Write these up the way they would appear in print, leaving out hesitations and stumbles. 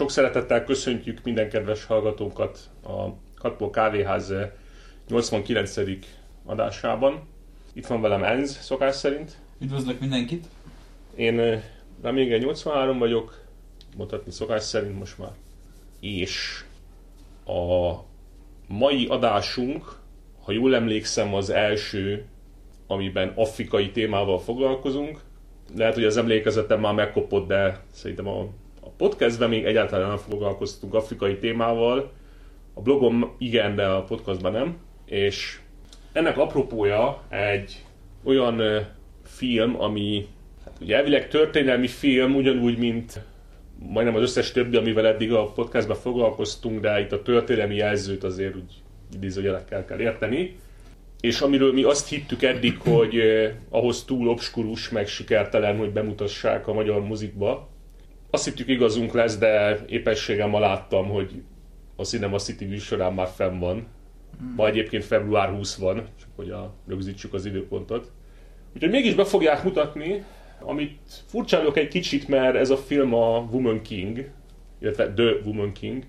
Sok szeretettel köszöntjük minden kedves hallgatónkat a Katpol Kávéház 89. adásában. Itt van velem Enz, szokás szerint. Üdvözlök mindenkit! Én Remény 83 vagyok, mondhatni szokás szerint most már. És a mai adásunk, ha jól emlékszem, az első, amiben afrikai témával foglalkozunk. Lehet, hogy az emlékezetem már megkopott, de szerintem a podcastben még egyáltalán nem foglalkoztunk afrikai témával. A blogom igen, de a podcastban nem. És ennek apropója egy olyan film, ami ugye elvileg történelmi film, ugyanúgy, mint majdnem az összes többi, amivel eddig a podcastben foglalkoztunk, de itt a történelmi jelzőt azért úgy idézőjelekkel kell érteni. És amiről mi azt hittük eddig, hogy ahhoz túl obskurus, meg sikertelen, hogy bemutassák a magyar muzikba. Azt hittük igazunk lesz, de éppenséggel ma láttam, hogy a Cinema City műsorán már fenn van. Ma egyébként február 20 van, csak hogy rögzítsük az időpontot. Úgyhogy mégis be fogják mutatni, amit furcsálok egy kicsit, mert ez a film a Woman King, illetve The Woman King.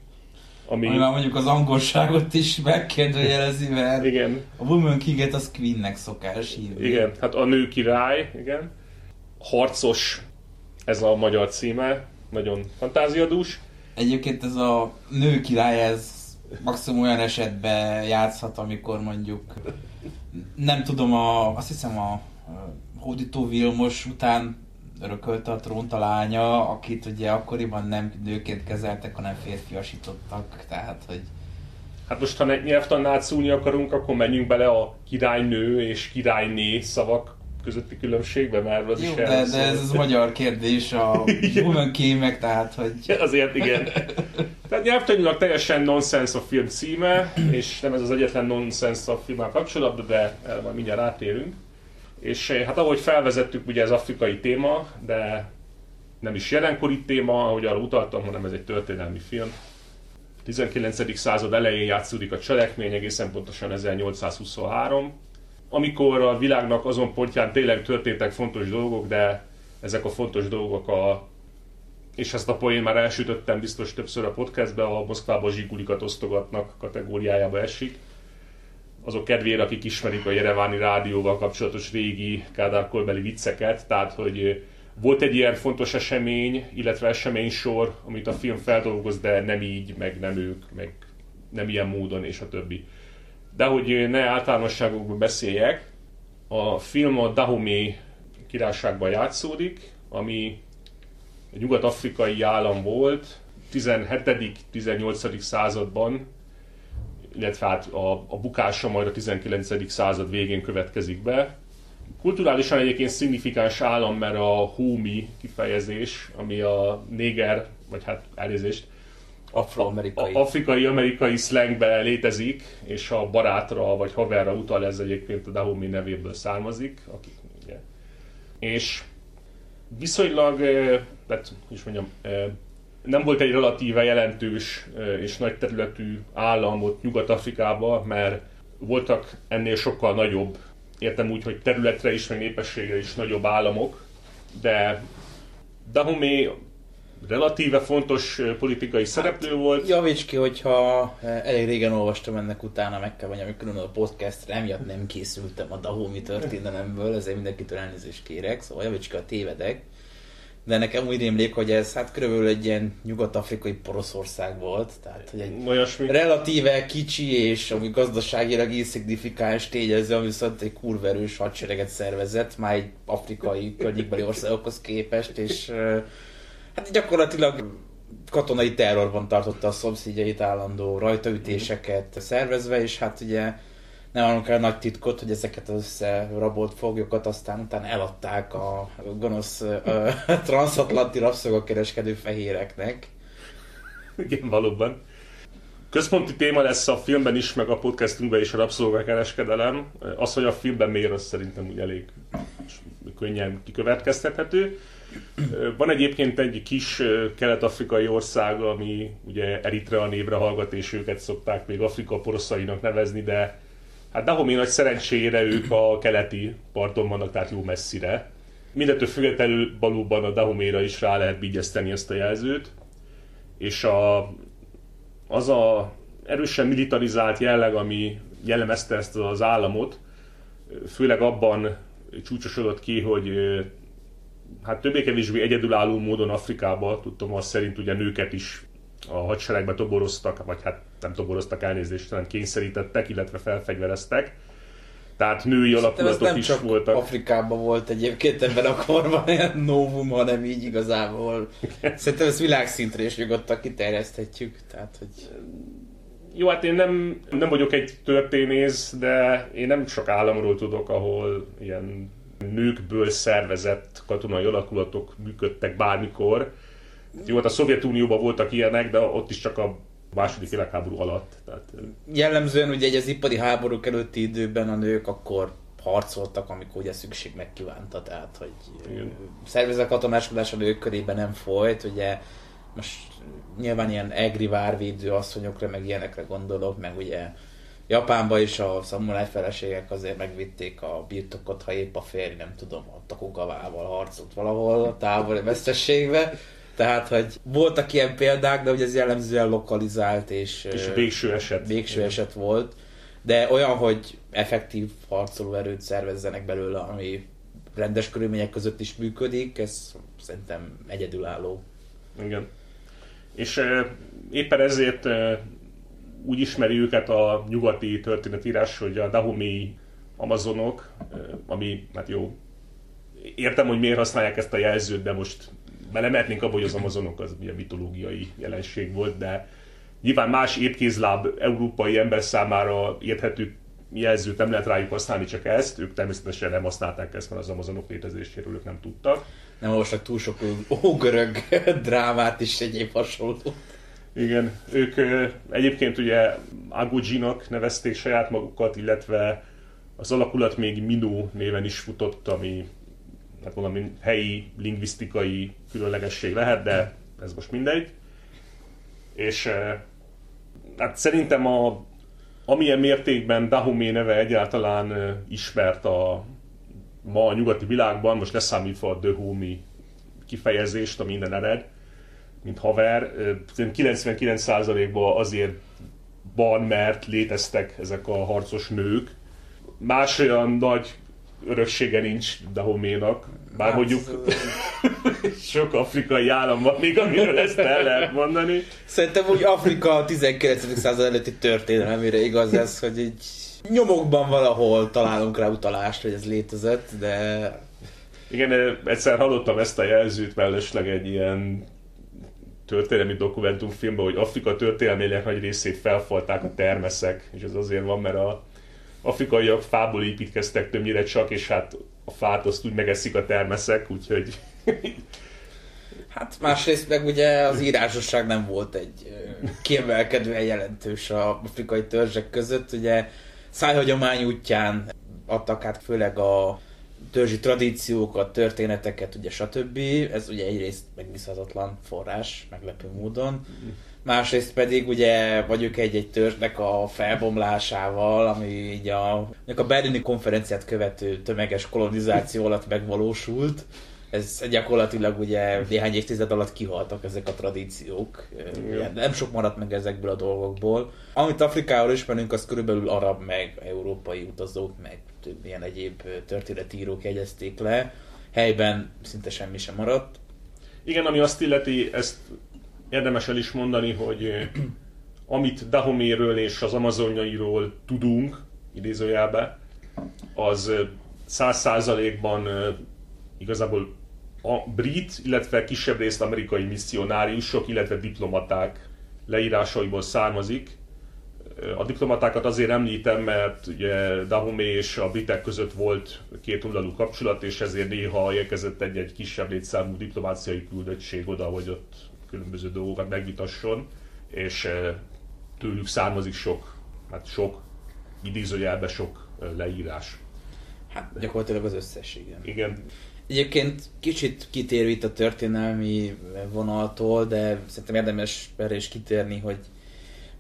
Ami már mondjuk az angolságot is megkérdőjelezi, mert igen. A Woman King-et az Queen-nek szokás hívni. Igen, hát a nő király, igen. Harcos, ez a magyar címe, nagyon fantáziadús. Egyébként ez a nő király, ez maximum olyan esetben játszhat, amikor mondjuk, nem tudom, azt hiszem a Hódító Vilmos után örökölte a trónt a lánya, akit ugye akkoriban nem nőként kezeltek, hanem férfiasítottak, tehát hogy... Hát most, ha nyelvtannát szúrni akarunk, akkor menjünk bele a királynő és királyné szavak közötti különbségbe, mert az jó, is de ez az magyar kérdés, a Woman King-ek, tehát hogy... Azért igen. Tehát nyelvtanilag teljesen nonsense a film címe, és nem ez az egyetlen nonsense a filmmel kapcsolatban, de erre majd mindjárt rátérünk. És hát ahogy felvezettük, ugye ez afrikai téma, de nem is jelenkori téma, ahogy arra utaltam, hanem ez egy történelmi film. 19. század elején játszódik a cselekmény, egészen pontosan 1823, amikor a világnak azon pontján tényleg történtek fontos dolgok, de ezek a fontos dolgok és ezt a poén már elsütöttem biztos többször a podcastbe, a Moszkvában zsigulikat osztogatnak kategóriájába esik. Azok kedvére, akik ismerik a Jereváni Rádióval kapcsolatos régi Kádár korbeli vicceket, tehát hogy volt egy ilyen fontos esemény, illetve eseménysor, amit a film feldolgoz, de nem így, meg nem ők, meg nem ilyen módon, és a többi. De hogy ne általánosságokban beszéljek, a film a Dahomey királyságban játszódik, ami egy nyugat-afrikai állam volt, 17.-18. században, illetve hát a bukása majd a 19. század végén következik be. Kulturálisan egyébként szignifikáns állam, mert a Homi kifejezés, ami a néger, vagy hát elnézést, afrikai-amerikai szlengben létezik, és a barátra vagy haverra utal, ez egyébként a Dahomey nevéből származik. Akik, ugye. És viszonylag, nem volt egy relatíve jelentős és nagy területű állam ott Nyugat-Afrikában, mert voltak ennél sokkal nagyobb, értem úgy, hogy területre is, meg népességre is nagyobb államok, de Dahomey relatíve fontos politikai szereplő volt. Javíts ki, hogyha elég régen olvastam ennek utána, meg kell mondjam, hogy külön a podcastre, emiatt nem készültem a Dahomey történelemből, ezért mindenkitől elnézést kérek, szóval javíts ki, a tévedek. De nekem úgy rémlik, hogy ez hát körülbelül egy ilyen nyugat-afrikai Poroszország volt, tehát hogy egy olyasmi relatíve kicsi és ami gazdaságilag inszignifikáns tényező, ami viszont egy kurva erős hadsereget szervezett, már egy afrikai környékbeli országokhoz képest, és hát gyakorlatilag katonai terrorban tartotta a szomszédjait, állandó rajtaütéseket szervezve, és hát ugye nem állunk el nagy titkot, hogy ezeket az összerabolt foglyokat aztán utána eladták a gonosz transatlanti rabszolgakereskedő fehéreknek. Igen, valóban. Központi téma lesz a filmben is, meg a podcastünkben is a rabszolgakereskedelem. Az, hogy a filmben miért, az szerintem úgy elég könnyen kikövetkeztethető. Van egyébként egy kis kelet-afrikai ország, ami ugye Eritrea névre hallgat, és őket szokták még Afrika poroszainak nevezni, de hát Dahomey nagy szerencsére ők a keleti parton vannak, tehát jó messzire. Mindettől függetlenül valóban a Dahomeyra is rá lehet vigyeszteni ezt a jelzőt. és az a erősen militarizált jelleg, ami jellemezte ezt az államot, főleg abban csúcsosodott ki, hogy hát többé-kevésbé egyedülálló módon Afrikában, tudtam azt szerint, ugye nőket is a hadseregbe toboroztak, vagy hát nem toboroztak, elnézést, hanem kényszerítettek, illetve felfegyvereztek. Tehát női alakulatok is voltak. Nem csak Afrikában volt egyébként ebben a korban ilyen novum, hanem így igazából. Szerintem ezt világszintre is nyugodtan kiterjeszthetjük. Tehát, hogy... Jó, hát én nem vagyok egy történész, de én nem sok államról tudok, ahol ilyen nőkből szervezett katonai alakulatok működtek bármikor. Jó, hát a Szovjetunióban voltak ilyenek, de ott is csak a második világháború alatt. Tehát... Jellemzően ugye az ipari háborúk előtti időben a nők akkor harcoltak, amikor ugye szükség megkívánta, tehát hogy szervezett katonáskodás a nők körében nem folyt, ugye most nyilván ilyen egri várvédő asszonyokra, meg ilyenekre gondolok, meg ugye Japánban is a szamuráj feleségek azért megvitték a birtokot, ha épp a férj, nem tudom, a Takugavával harcolt valahol a távoli vesztességbe. Tehát, hogy voltak ilyen példák, de ugye ez jellemzően lokalizált és végső eset volt. De olyan, hogy effektív harcoló erőt szervezzenek belőle, ami rendes körülmények között is működik, ez szerintem egyedülálló. Igen. És éppen ezért úgy ismeri őket a nyugati történetírás, hogy a Dahomey amazonok, ami, hát jó, értem, hogy miért használják ezt a jelzőt, de most belemehetnénk abba, hogy az amazonok az ugye mitológiai jelenség volt, de nyilván más étkézláb európai ember számára érthető jelzőt nem lehet rájuk használni, csak ezt. Ők természetesen nem használták ezt, mert az amazonok létezéséről ők nem tudtak. Nem olvastak túl sok ógörög drámát is egyéb hasonló. Igen, ők egyébként ugye Agujinak nevezték saját magukat, illetve az alakulat még Mino néven is futott, ami hát valami helyi, lingvisztikai különlegesség lehet, de ez most mindegy. És hát szerintem amilyen mértékben Dahomey neve egyáltalán ismert ma a nyugati világban, most leszámítva a Dahomey kifejezést, ami innen ered, mint haver, 99%-ban azért van, mert léteztek ezek a harcos nők. Más olyan nagy öröksége nincs Dahomeynak, bár hát, mondjuk sok afrikai állam van még, amiről ezt el lehet mondani. Szerintem úgy Afrika a 19. század előtti történelemére igaz ez, hogy így nyomokban valahol találunk rá utalást, hogy ez létezett, de... Igen, egyszer hallottam ezt a jelzőt mellesleg egy ilyen történelmi dokumentumfilmben, hogy Afrika történelmének nagy részét felfalták a termeszek, és ez azért van, mert a afrikaiak fából építkeztek többnyire csak, és hát a fát azt úgy megeszik a termeszek, úgyhogy... Hát másrészt meg ugye az írásosság nem volt egy kiemelkedően jelentős az afrikai törzsek között, ugye szájhagyomány útján adtak át főleg a törzsi tradíciókat, történeteket, ugye stb. Ez ugye egyrészt megbízhatatlan forrás, meglepő módon. Másrészt pedig ugye vagyok egy-egy törzsnek a felbomlásával, ami így a berlini konferenciát követő tömeges kolonizáció alatt megvalósult. Ez gyakorlatilag ugye néhány évtized alatt kihaltak ezek a tradíciók. Ugye, nem sok maradt meg ezekből a dolgokból. Amit Afrikáról ismerünk, az körülbelül arab, meg európai utazók, meg több ilyen egyéb történetírók jegyezték le. Helyben szinte semmi sem maradt. Igen, ami azt illeti, ezt érdemes el is mondani, hogy amit Dahomeyről és az amazonjairól tudunk, idézőjelben, az 100%-ban igazából a brit, illetve kisebb részt amerikai misszionáriusok, illetve diplomaták leírásaiból származik. A diplomatákat azért említem, mert ugye Dahomey és a britek között volt kétoldalú kapcsolat, és ezért néha érkezett egy kisebb létszámú diplomáciai küldöttség oda, hogy ott különböző dolgokat megvitasson, és tőlük származik sok idézőjelben sok leírás. Hát gyakorlatilag az összes, igen. Egyébként kicsit kitérő itt a történelmi vonaltól, de szerintem érdemes erre is kitérni, hogy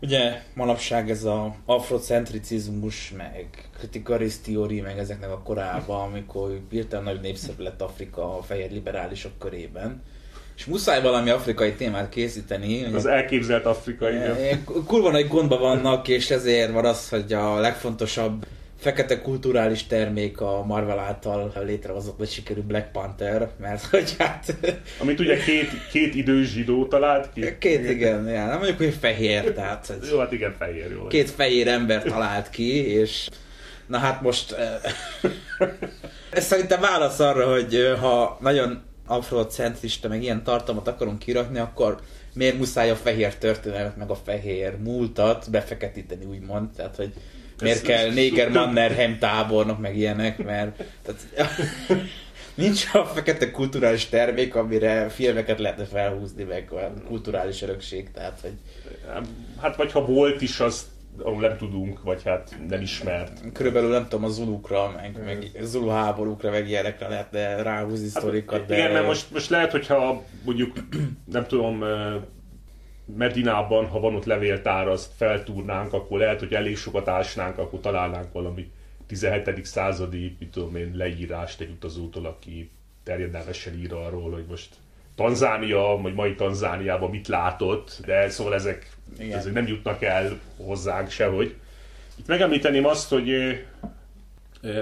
ugye manapság ez az afrocentricizmus, meg kritikarist theory, meg ezeknek a korában, amikor hirtelen nagy népszerű lett Afrika a fehér liberálisok körében. és muszáj valami afrikai témát készíteni. Az elképzelt afrikai. Kurva nagy gondban vannak, és ezért van az, hogy a legfontosabb fekete kulturális termék a Marvel által létrehozott, vagy sikerül Black Panther, mert hogy hát... Amit ugye két idős zsidó talált ki. Igen. Nem mondjuk, hogy fehér, tehát... Jó, hát igen, fehér. Jó. Két fehér ember talált ki, és... Na hát most... Ez szerintem válasz arra, hogy ha nagyon afrocentrista, meg ilyen tartalmat akarunk kirakni, akkor miért muszáj a fehér történelmet, meg a fehér múltat befeketíteni, úgymond, tehát hogy... Miért kell Néger Mannerheim tábornak, meg ilyenek, mert tehát, nincs a fekete kulturális termék, amire filmeket lehetne felhúzni, meg olyan kulturális örökség, tehát, hogy... Hát vagy ha volt is, az ahol nem tudunk, vagy hát nem ismert. Körülbelül nem tudom, a zulukra, meg zulu háborúkra, meg ilyenekre lehetne ráhúzni sztorikat, hát, de... Igen, mert most lehet, hogyha mondjuk, nem tudom... Medinában, ha van ott levéltár, azt feltúrnánk, akkor lehet, hogy elég sokat ásnánk, akkor találnánk valami 17. századi, mit tudom én, leírást egy utazótól, aki terjedelmesen ír arról, hogy most Tanzánia, vagy mai Tanzániában mit látott, de szóval ezek nem jutnak el hozzánk sehogy. Itt megemlíteném azt, hogy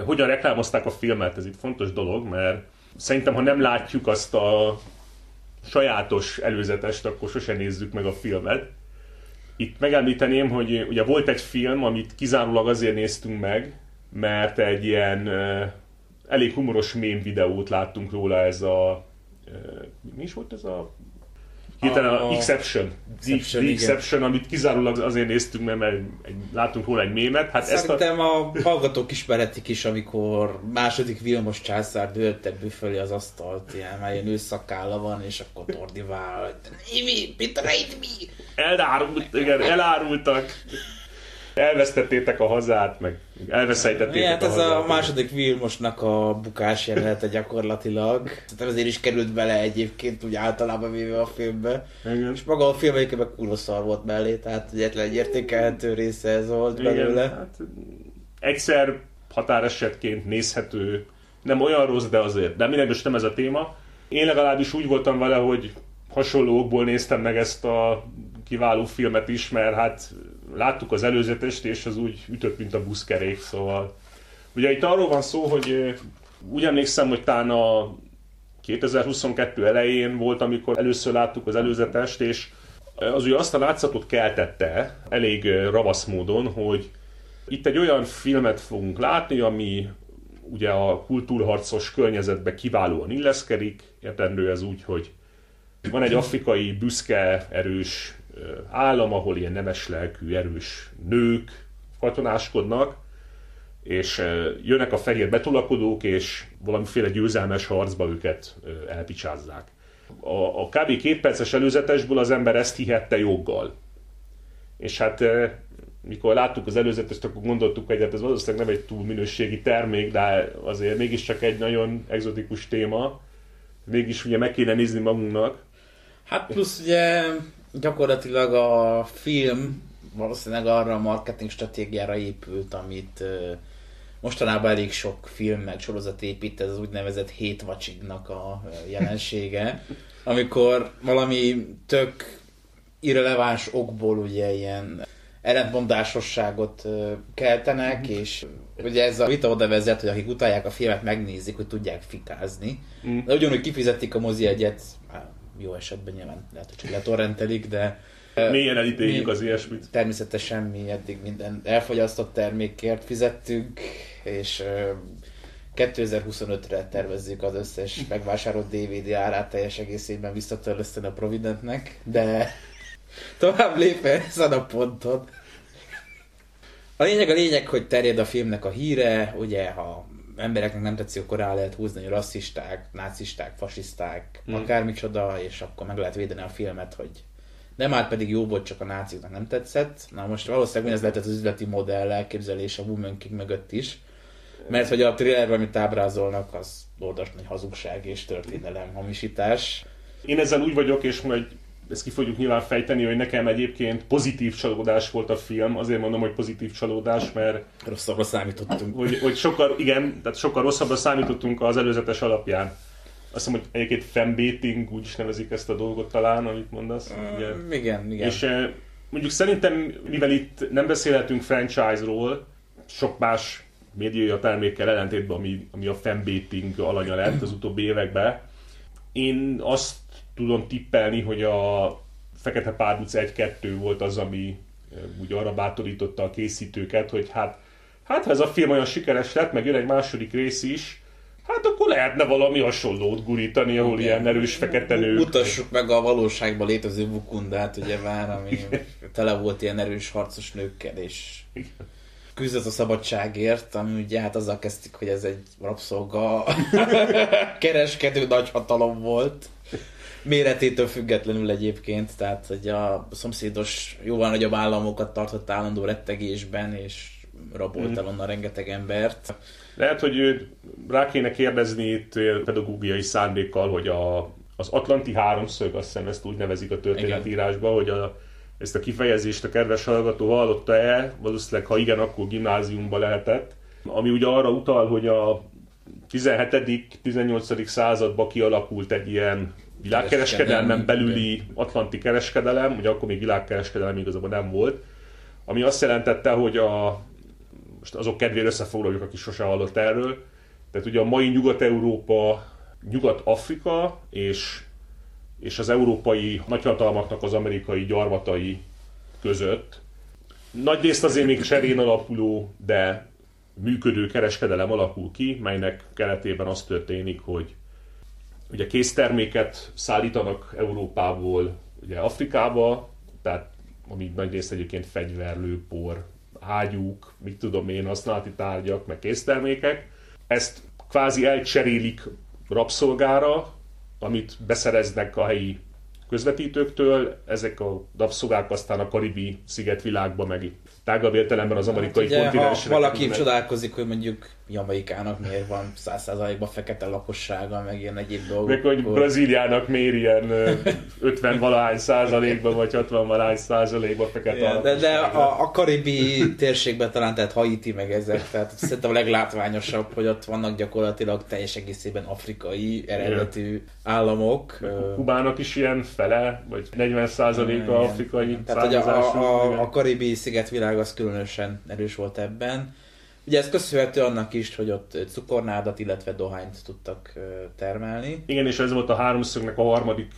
hogyan reklámozták a filmet, ez itt fontos dolog, mert szerintem, ha nem látjuk azt a sajátos előzetest, akkor sosem nézzük meg a filmet. Itt megemlíteném, hogy ugye volt egy film, amit kizárólag azért néztünk meg, mert egy ilyen elég humoros mém videót láttunk róla, ez a... mi is volt ez a... Hirtelen a The Exception, amit kizárólag azért néztünk, mert láttunk róla egy mémet. Hát szerintem a hallgatók ismeretik is, amikor második Vilmos császár dőlte büfölé az asztalt, ilyen ősszakálla van, és akkor tordivál, hogy Imi, betrayed me! Elárultak. Elvesztettétek a hazát, meg elveszejtettétek a hazát. Ez a második Vilmosnak a bukás jelenete gyakorlatilag. Azért is került bele egyébként úgy általában véve a filmbe. Igen. És maga a film egyébként kurva szar volt mellé, tehát egyetlen egy értékelhető része ez volt belőle. Hát, egyszer határesetként nézhető, nem olyan rossz, de azért. De mindenki most nem ez a téma. Én legalábbis úgy voltam vele, hogy hasonlókból néztem meg ezt a kiváló filmet is, mert hát láttuk az előzetest, és az úgy ütött, mint a buszkerék, szóval... Ugye itt arról van szó, hogy úgy emlékszem, hogy talán a 2022 elején volt, amikor először láttuk az előzetest, és az ugye azt a látszatot keltette elég ravasz módon, hogy itt egy olyan filmet fogunk látni, ami ugye a kultúrharcos környezetbe kiválóan illeszkedik, értendő ez úgy, hogy van egy afrikai, büszke, erős állam, ahol ilyen nemes lelkű, erős nők katonáskodnak, és jönnek a fehér betulakodók, és valamiféle győzelmes harcba őket elpicsázzák. A kb. 2 perces előzetesből az ember ezt hihette joggal. És hát mikor láttuk az előzetest, akkor gondoltuk, hogy ez valószínűleg nem egy túl minőségi termék, de azért mégiscsak egy nagyon egzotikus téma. Mégis ugye meg kéne nézni magunknak. Hát plusz ugye... Gyakorlatilag a film valószínűleg arra a marketing stratégiára épült, amit mostanában elég sok film meg sorozat épít, ez az úgynevezett hétvacsignak a jelensége, amikor valami tök irreleváns okból ugye ilyen ellentmondásosságot keltenek, és ugye ez a vita oda vezet, hogy akik utálják a filmet, megnézik, hogy tudják fikázni. De ugyanúgy kifizetik a mozijegyet, jó esetben nyilván lehet, hogy letorrentelik, de... Mélyen elítéljük az ilyesmit. Természetesen mi eddig minden elfogyasztott termékért fizettünk, és 2025-re tervezzük az összes megvásárolt DVD árát teljes egészében visszatörleszteni a Providentnek, de tovább lépve ezen a ponton. A lényeg, hogy terjed a filmnek a híre, ugye ha embereknek nem tetszik, akkor rá lehet húzni, hogy rasszisták, nácisták, fasiszták, akármicsoda, és akkor meg lehet védeni a filmet, hogy nem, már pedig jó volt, csak a náciknak nem tetszett. Na most valószínűleg ez lehetett az üzleti modell elképzelés a Woman King mögött is, mert hogy a trailerben, amit ábrázolnak, az oldas nagy hazugság és történelem hamisítás. Én ezzel úgy vagyok, és majd ezt ki fogjuk nyilván fejteni, hogy nekem egyébként pozitív csalódás volt a film. Azért mondom, hogy pozitív csalódás, mert... Rosszabbra számítottunk. Hogy sokkal rosszabbra számítottunk az előzetes alapján. Azt hiszem, hogy egyébként fanbaiting, úgy is nevezik ezt a dolgot talán, amit mondasz. Ugye? Igen. És mondjuk szerintem, mivel itt nem beszélhetünk franchise-ról, sok más médiai termékkel ellentétben, ami a fanbaiting alanya lett az utóbbi években, én azt tudom tippelni, hogy a Fekete Párduc 1-2 volt az, ami úgy arra bátorította a készítőket, hogy hát ha ez a film olyan sikeres lett, meg jön egy második rész is, hát akkor lehetne valami hasonlót gurítani, ahol okay. Ilyen erős fekete nők. Mutassuk meg a valóságban létező Wakandát, ugye már, ami tele volt ilyen erős harcos nőkkel, és küzdött a szabadságért, ami ugye hát azzal kezdtük, hogy ez egy rabszolga kereskedő nagyhatalom volt. Méretétől függetlenül egyébként, tehát hogy a szomszédos, jóval nagyobb államokat tartott állandó rettegésben, és rabolt el onnan rengeteg embert. Lehet, hogy rá kéne kérdezni itt pedagógiai szándékkal, hogy az Atlanti háromszög, azt hiszem ezt úgy nevezik a történetírásban, hogy ezt a kifejezést a kedves hallgató hallotta-e, valószínűleg ha igen, akkor gimnáziumban lehetett, ami ugye arra utal, hogy a 17.-18. században kialakult egy ilyen világkereskedelmen belüli atlanti kereskedelem, ugye akkor még világkereskedelem igazából nem volt, ami azt jelentette, hogy most azok kedvére összefoglaljuk, aki sose hallott erről. Tehát ugye a mai Nyugat-Európa, Nyugat-Afrika és az európai nagyhatalmaknak az amerikai gyarmatai között nagyrészt azért még cserén alapuló, de működő kereskedelem alakul ki, melynek keretében az történik, hogy ugye készterméket szállítanak Európából ugye Afrikába, tehát ami nagyrészt egyébként fegyverlő, por, ágyúk, mit tudom én, használati tárgyak, meg késztermékek. Ezt kvázi elcserélik rabszolgára, amit beszereznek a helyi közvetítőktől. Ezek a rabszolgák aztán a karibi szigetvilágban, meg tágabb értelemben az amerikai kontinensre. Ha valaki csodálkozik, hogy mondjuk Jamaikának miért van 100%-ban fekete lakossága, meg ilyen egyéb dolgok. Meg hogy Brazíliának miért ilyen 50-valahány százalékban, vagy 60-valahány százalékban fekete lakossága. De a karibi térségben talán, tehát Haiti meg ezek, tehát szerintem a leglátványosabb, hogy ott vannak gyakorlatilag teljes egészében afrikai eredetű államok. Kubának is ilyen fele, vagy 40%-a afrikai származású. A karibi szigetvilág az különösen erős volt ebben. Ugye ez köszönhető annak is, hogy ott cukornádat, illetve dohányt tudtak termelni. Igen, és ez volt a háromszögnek a harmadik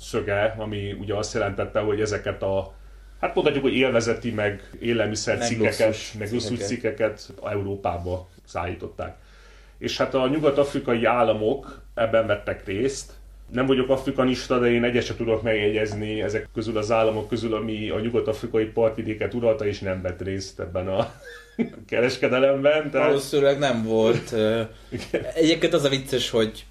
szöge, ami ugye azt jelentette, hogy ezeket a, hát mondhatjuk, hogy élvezeti, meg élelmiszercikkeket, meg luxuscikkeket Európába szállították. És hát a nyugat-afrikai államok ebben vettek részt. Nem vagyok afrikanista, de én egyet sem tudok megjegyezni ezek közül az államok közül, ami a nyugat-afrikai partvidéket uralta, és nem vett részt ebben a kereskedelemben. Tehát... Valószínűleg nem volt. Egyébként az a vicces, hogy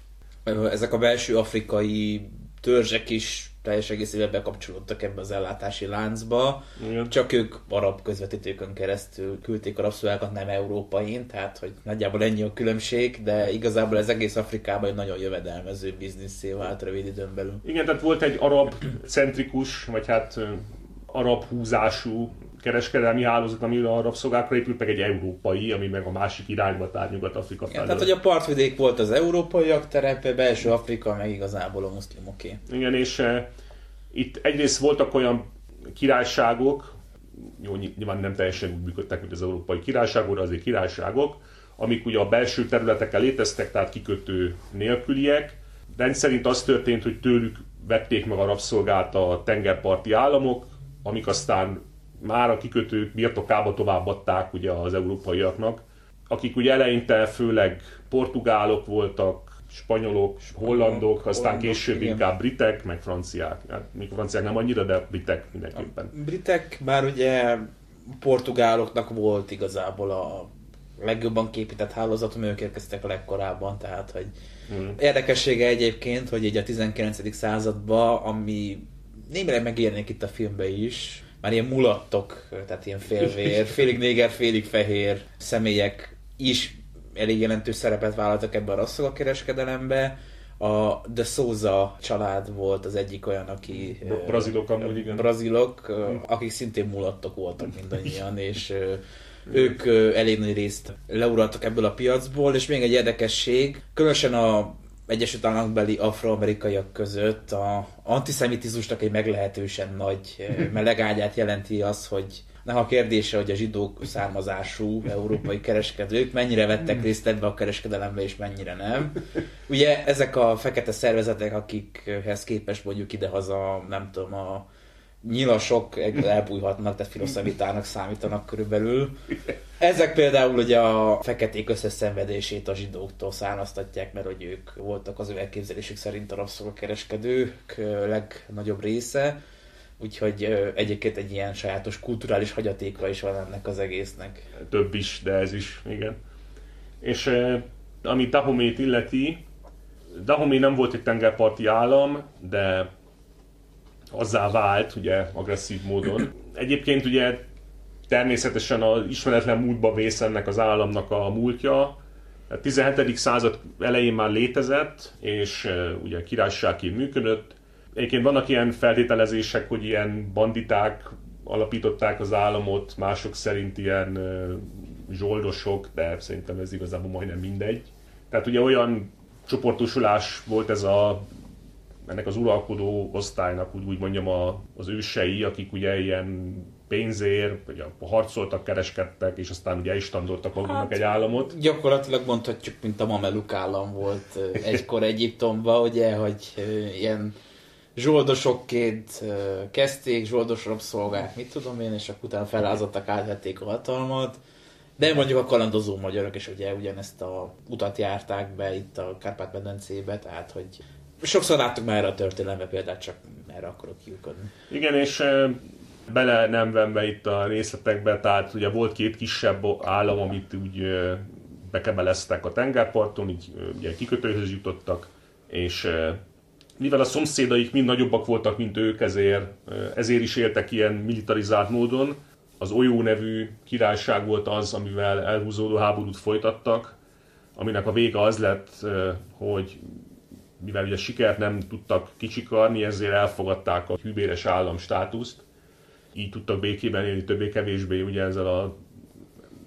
ezek a belső afrikai törzsek is teljes egészében bekapcsolódtak ebbe az ellátási láncba. Igen. Csak ők arab közvetítőkön keresztül küldték a rabszolgákat, nem európain, tehát hogy nagyjából ennyi a különbség, de igazából ez egész Afrikában egy nagyon jövedelmező bizniszé vált rövid időn belül. Igen, tehát volt egy arab centrikus, vagy hát arab húzású kereskedelmi hálózat, ami a rabszolgákra épült, meg egy európai, ami meg a másik irányba tár Nyugat-Afrika felől. Tehát, hogy a partvidék volt az európaiak terepe, belső Afrika, meg igazából a muszlimoké. Igen, és itt egyrészt voltak olyan királyságok, jó, nyilván nem teljesen úgy működtek, mint az európai királyságok, azért királyságok, amik ugye a belső területeken léteztek, tehát kikötő nélküliek. Rendszerint az történt, hogy tőlük vették meg a rabszolgát a tengerparti államok, amik aztán már a kikötők birtokába továbbadták ugye az európaiaknak, akik ugye eleinte főleg portugálok voltak, spanyolok, hollandok, aztán később inkább britek, meg franciák. Hát, még franciák nem annyira, de britek mindenképpen. A britek, bár ugye portugáloknak volt igazából a legjobban képített hálózat, ők érkeztek a legkorábban, tehát hogy érdekessége egyébként, hogy így a 19. században, ami némileg megérnék itt a filmbe is, már ilyen mulattok, tehát ilyen félvér, félig néger, félig fehér személyek is elég jelentős szerepet vállaltak ebben a rabszolgakereskedelembe. A De Souza család volt az egyik olyan, aki... Brazilok amúgy, igen. Brazilok, akik szintén mulattok voltak mindannyian, és ők elég nagy részt leuraltak ebből a piacból, és még egy érdekesség, különösen a Egyesült Államokbeli afroamerikaiak között a antiszemitizmusnak egy meglehetősen nagy melegágyát jelenti az, hogy nem a kérdése, hogy a zsidók származású európai kereskedők mennyire vettek részt ebbe a kereskedelembe, és mennyire nem. Ugye ezek a fekete szervezetek, akikhez képest mondjuk idehaza, nem tudom, a nyilasok elbújhatnak, tehát filoszemitárnak számítanak körülbelül. Ezek például ugye a feketék összeszenvedését a zsidóktól származtatják, mert hogy ők voltak az ő elképzelésük szerint a rabszolgakereskedők legnagyobb része. Úgyhogy egyébként egy ilyen sajátos kulturális hagyatéka is van ennek az egésznek. Több is, de ez is, igen. És ami Dahomey-t illeti, Dahomey nem volt egy tengerparti állam, de azzá vált, ugye, agresszív módon. Egyébként ugye természetesen az ismeretlen múltba vész ennek az államnak a múltja. A 17. század elején már létezett, és ugye királyságként működött. Egyébként vannak ilyen feltételezések, hogy ilyen banditák alapították az államot, mások szerint ilyen zsoldosok, de szerintem ez igazából majdnem mindegy. Tehát ugye olyan csoportosulás volt ez ennek az uralkodó osztálynak, úgy mondjam, az ősei, akik ugye ilyen pénzért, ugye harcoltak, kereskedtek, és aztán ugye elistandoltak maguknak egy államot. Gyakorlatilag mondhatjuk, mint a mameluk állam volt egykor Egyiptomban, ugye, hogy ilyen zsoldosokként kezdték, zsoldos rabszolgák, mit tudom én, és akkor utána felázadtak, átvették a hatalmat. De mondjuk a kalandozó magyarok is ugye ugyanezt a utat járták be itt a Kárpát-medencébe, tehát hogy sokszor láttuk már erre a történelembe példát, csak erre akarok kiukodni. Igen, és bele nem venve itt a részletekbe, tehát ugye volt két kisebb állam, amit úgy bekebeleztek a tengerparton, így ugye kikötőhöz jutottak, és mivel a szomszédaik mind nagyobbak voltak, mint ők, ezért is éltek ilyen militarizált módon. Az Oyo nevű királyság volt az, amivel elhúzódó háborút folytattak, aminek a vége az lett, hogy mivel ugye sikert nem tudtak kicsikarni, ezért elfogadták a hűvéres állam státuszt. Így tudtak békében élni többé-kevésbé ugye ezzel a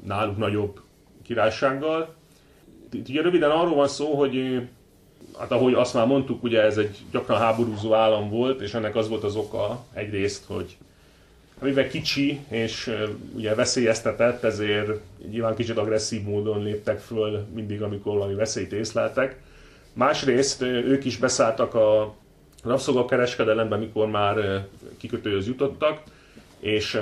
náluk nagyobb királysággal. Ugye röviden arról van szó, hogy hát ahogy azt már mondtuk, ugye ez egy gyakran háborúzó állam volt, és ennek az volt az oka egyrészt, hogy mivel kicsi és ugye veszélyeztetett, ezért nyilván kicsit agresszív módon léptek föl mindig, amikor valami veszélyt észleltek. Másrészt ők is beszálltak a rabszolgakereskedelembe, mikor már kikötőhöz jutottak, és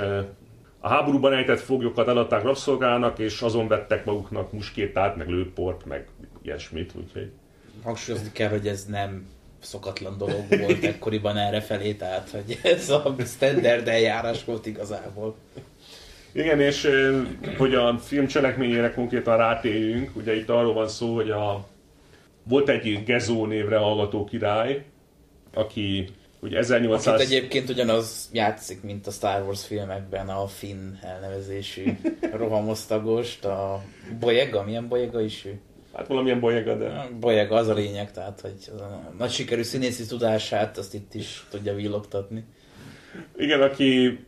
a háborúban ejtett foglyokat eladták rabszolgának, és azon vettek maguknak muskétát, meg lőport, meg ilyesmit, úgyhogy... Hangsúlyozni kell, hogy ez nem szokatlan dolog volt ekkoriban errefelé, tehát hogy ez a standard eljárás volt igazából. Igen, és hogy a film cselekményére konkrétan rátérjünk, ugye itt arról van szó, hogy volt egy Gezo névre hallgató király, aki ugye 1800... Akit egyébként ugyanaz játszik, mint a Star Wars filmekben a Finn elnevezésű rohamosztagost, a Boyega, milyen Boyega is ő? Hát valamilyen Boyega, de... Boyega az a lényeg, tehát hogy a nagy sikerű színészi tudását azt itt is tudja villogtatni. Igen, aki...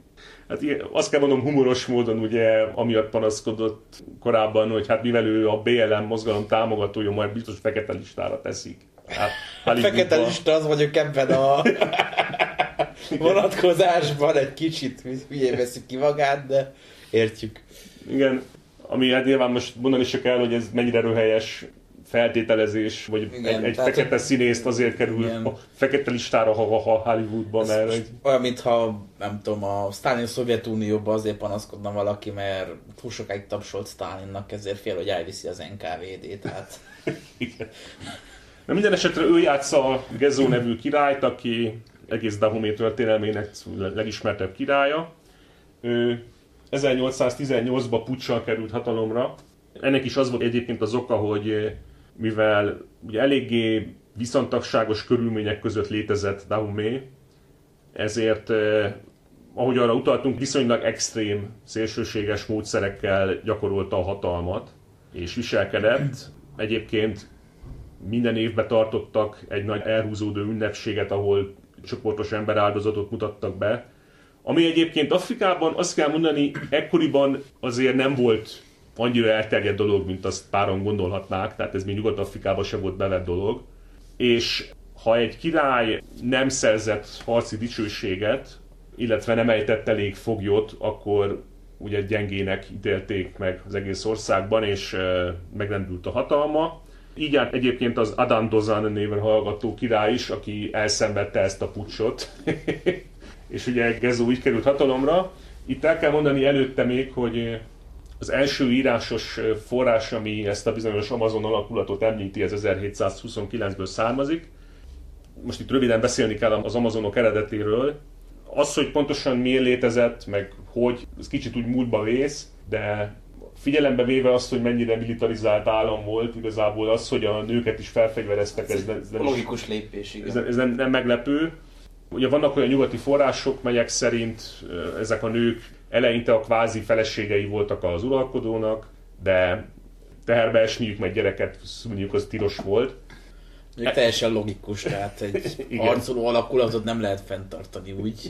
Hát azt kell mondom, humoros módon ugye amiatt panaszkodott korábban, hogy hát mivel ő a BLM mozgalom támogatója, majd biztos fekete listára teszik. Hát fekete lista az vagyok ebben a vonatkozásban, egy kicsit hülyén veszik ki magát, de értjük. Igen. Ami hát nyilván most mondani se kell, hogy ez mennyire röhelyes feltételezés, vagy igen, egy fekete színészt azért kerül igen. A fekete listára, ha Hollywoodban. Mert egy... Olyan, mintha nem tudom, a Sztálin Szovjetunióban azért panaszkodna valaki, mert túl sokáig tapsolt Sztálinnak, ezért fél, hogy elviszi az NKVD-t. Hát. Igen. Na minden esetre ő játsza a Gezo nevű királyt, aki egész Dahomey történelmének legismertebb királya. Ő 1818-ban puccsal került hatalomra. Ennek is az volt egyébként az oka, hogy mivel ugye eléggé viszontagságos körülmények között létezett Dahomey, ezért, ahogy arra utaltunk, viszonylag extrém, szélsőséges módszerekkel gyakorolta a hatalmat, és viselkedett. Egyébként minden évben tartottak egy nagy elhúzódó ünnepséget, ahol csoportos emberáldozatot mutattak be, ami egyébként Afrikában, azt kell mondani, ekkoriban azért nem volt annyira elterjedt dolog, mint azt páran gondolhatnák, tehát ez még Nyugat-Afrikában sem volt bevett dolog. és ha egy király nem szerzett harci dicsőséget, illetve nem ejtett elég foglyot, akkor ugye gyengének ítélték meg az egész országban, és megrendült a hatalma. Így állt egyébként az Adandozan néven hallgató király is, aki elszenvedte ezt a puccsot, és ugye Gezo úgy került hatalomra. Itt el kell mondani előtte még, hogy az első írásos forrás, ami ezt a bizonyos Amazon alakulatot említi, ez 1729-ből származik. Most itt röviden beszélni kell az amazonok eredetéről. Az, hogy pontosan miért létezett, meg hogy, ez kicsit úgy múltba vész, de figyelembe véve azt, hogy mennyire militarizált állam volt, igazából az, hogy a nőket is felfegyvereztek, ez logikus lépés, igen. Ez nem meglepő. Ugye vannak olyan nyugati források, melyek szerint ezek a nők eleinte a kvázi feleségei voltak az uralkodónak, de teherbe esniük, meg gyereket szülniük, az tilos volt. Teljesen logikus, tehát egy harcoló alakulatot nem lehet fenntartani úgy.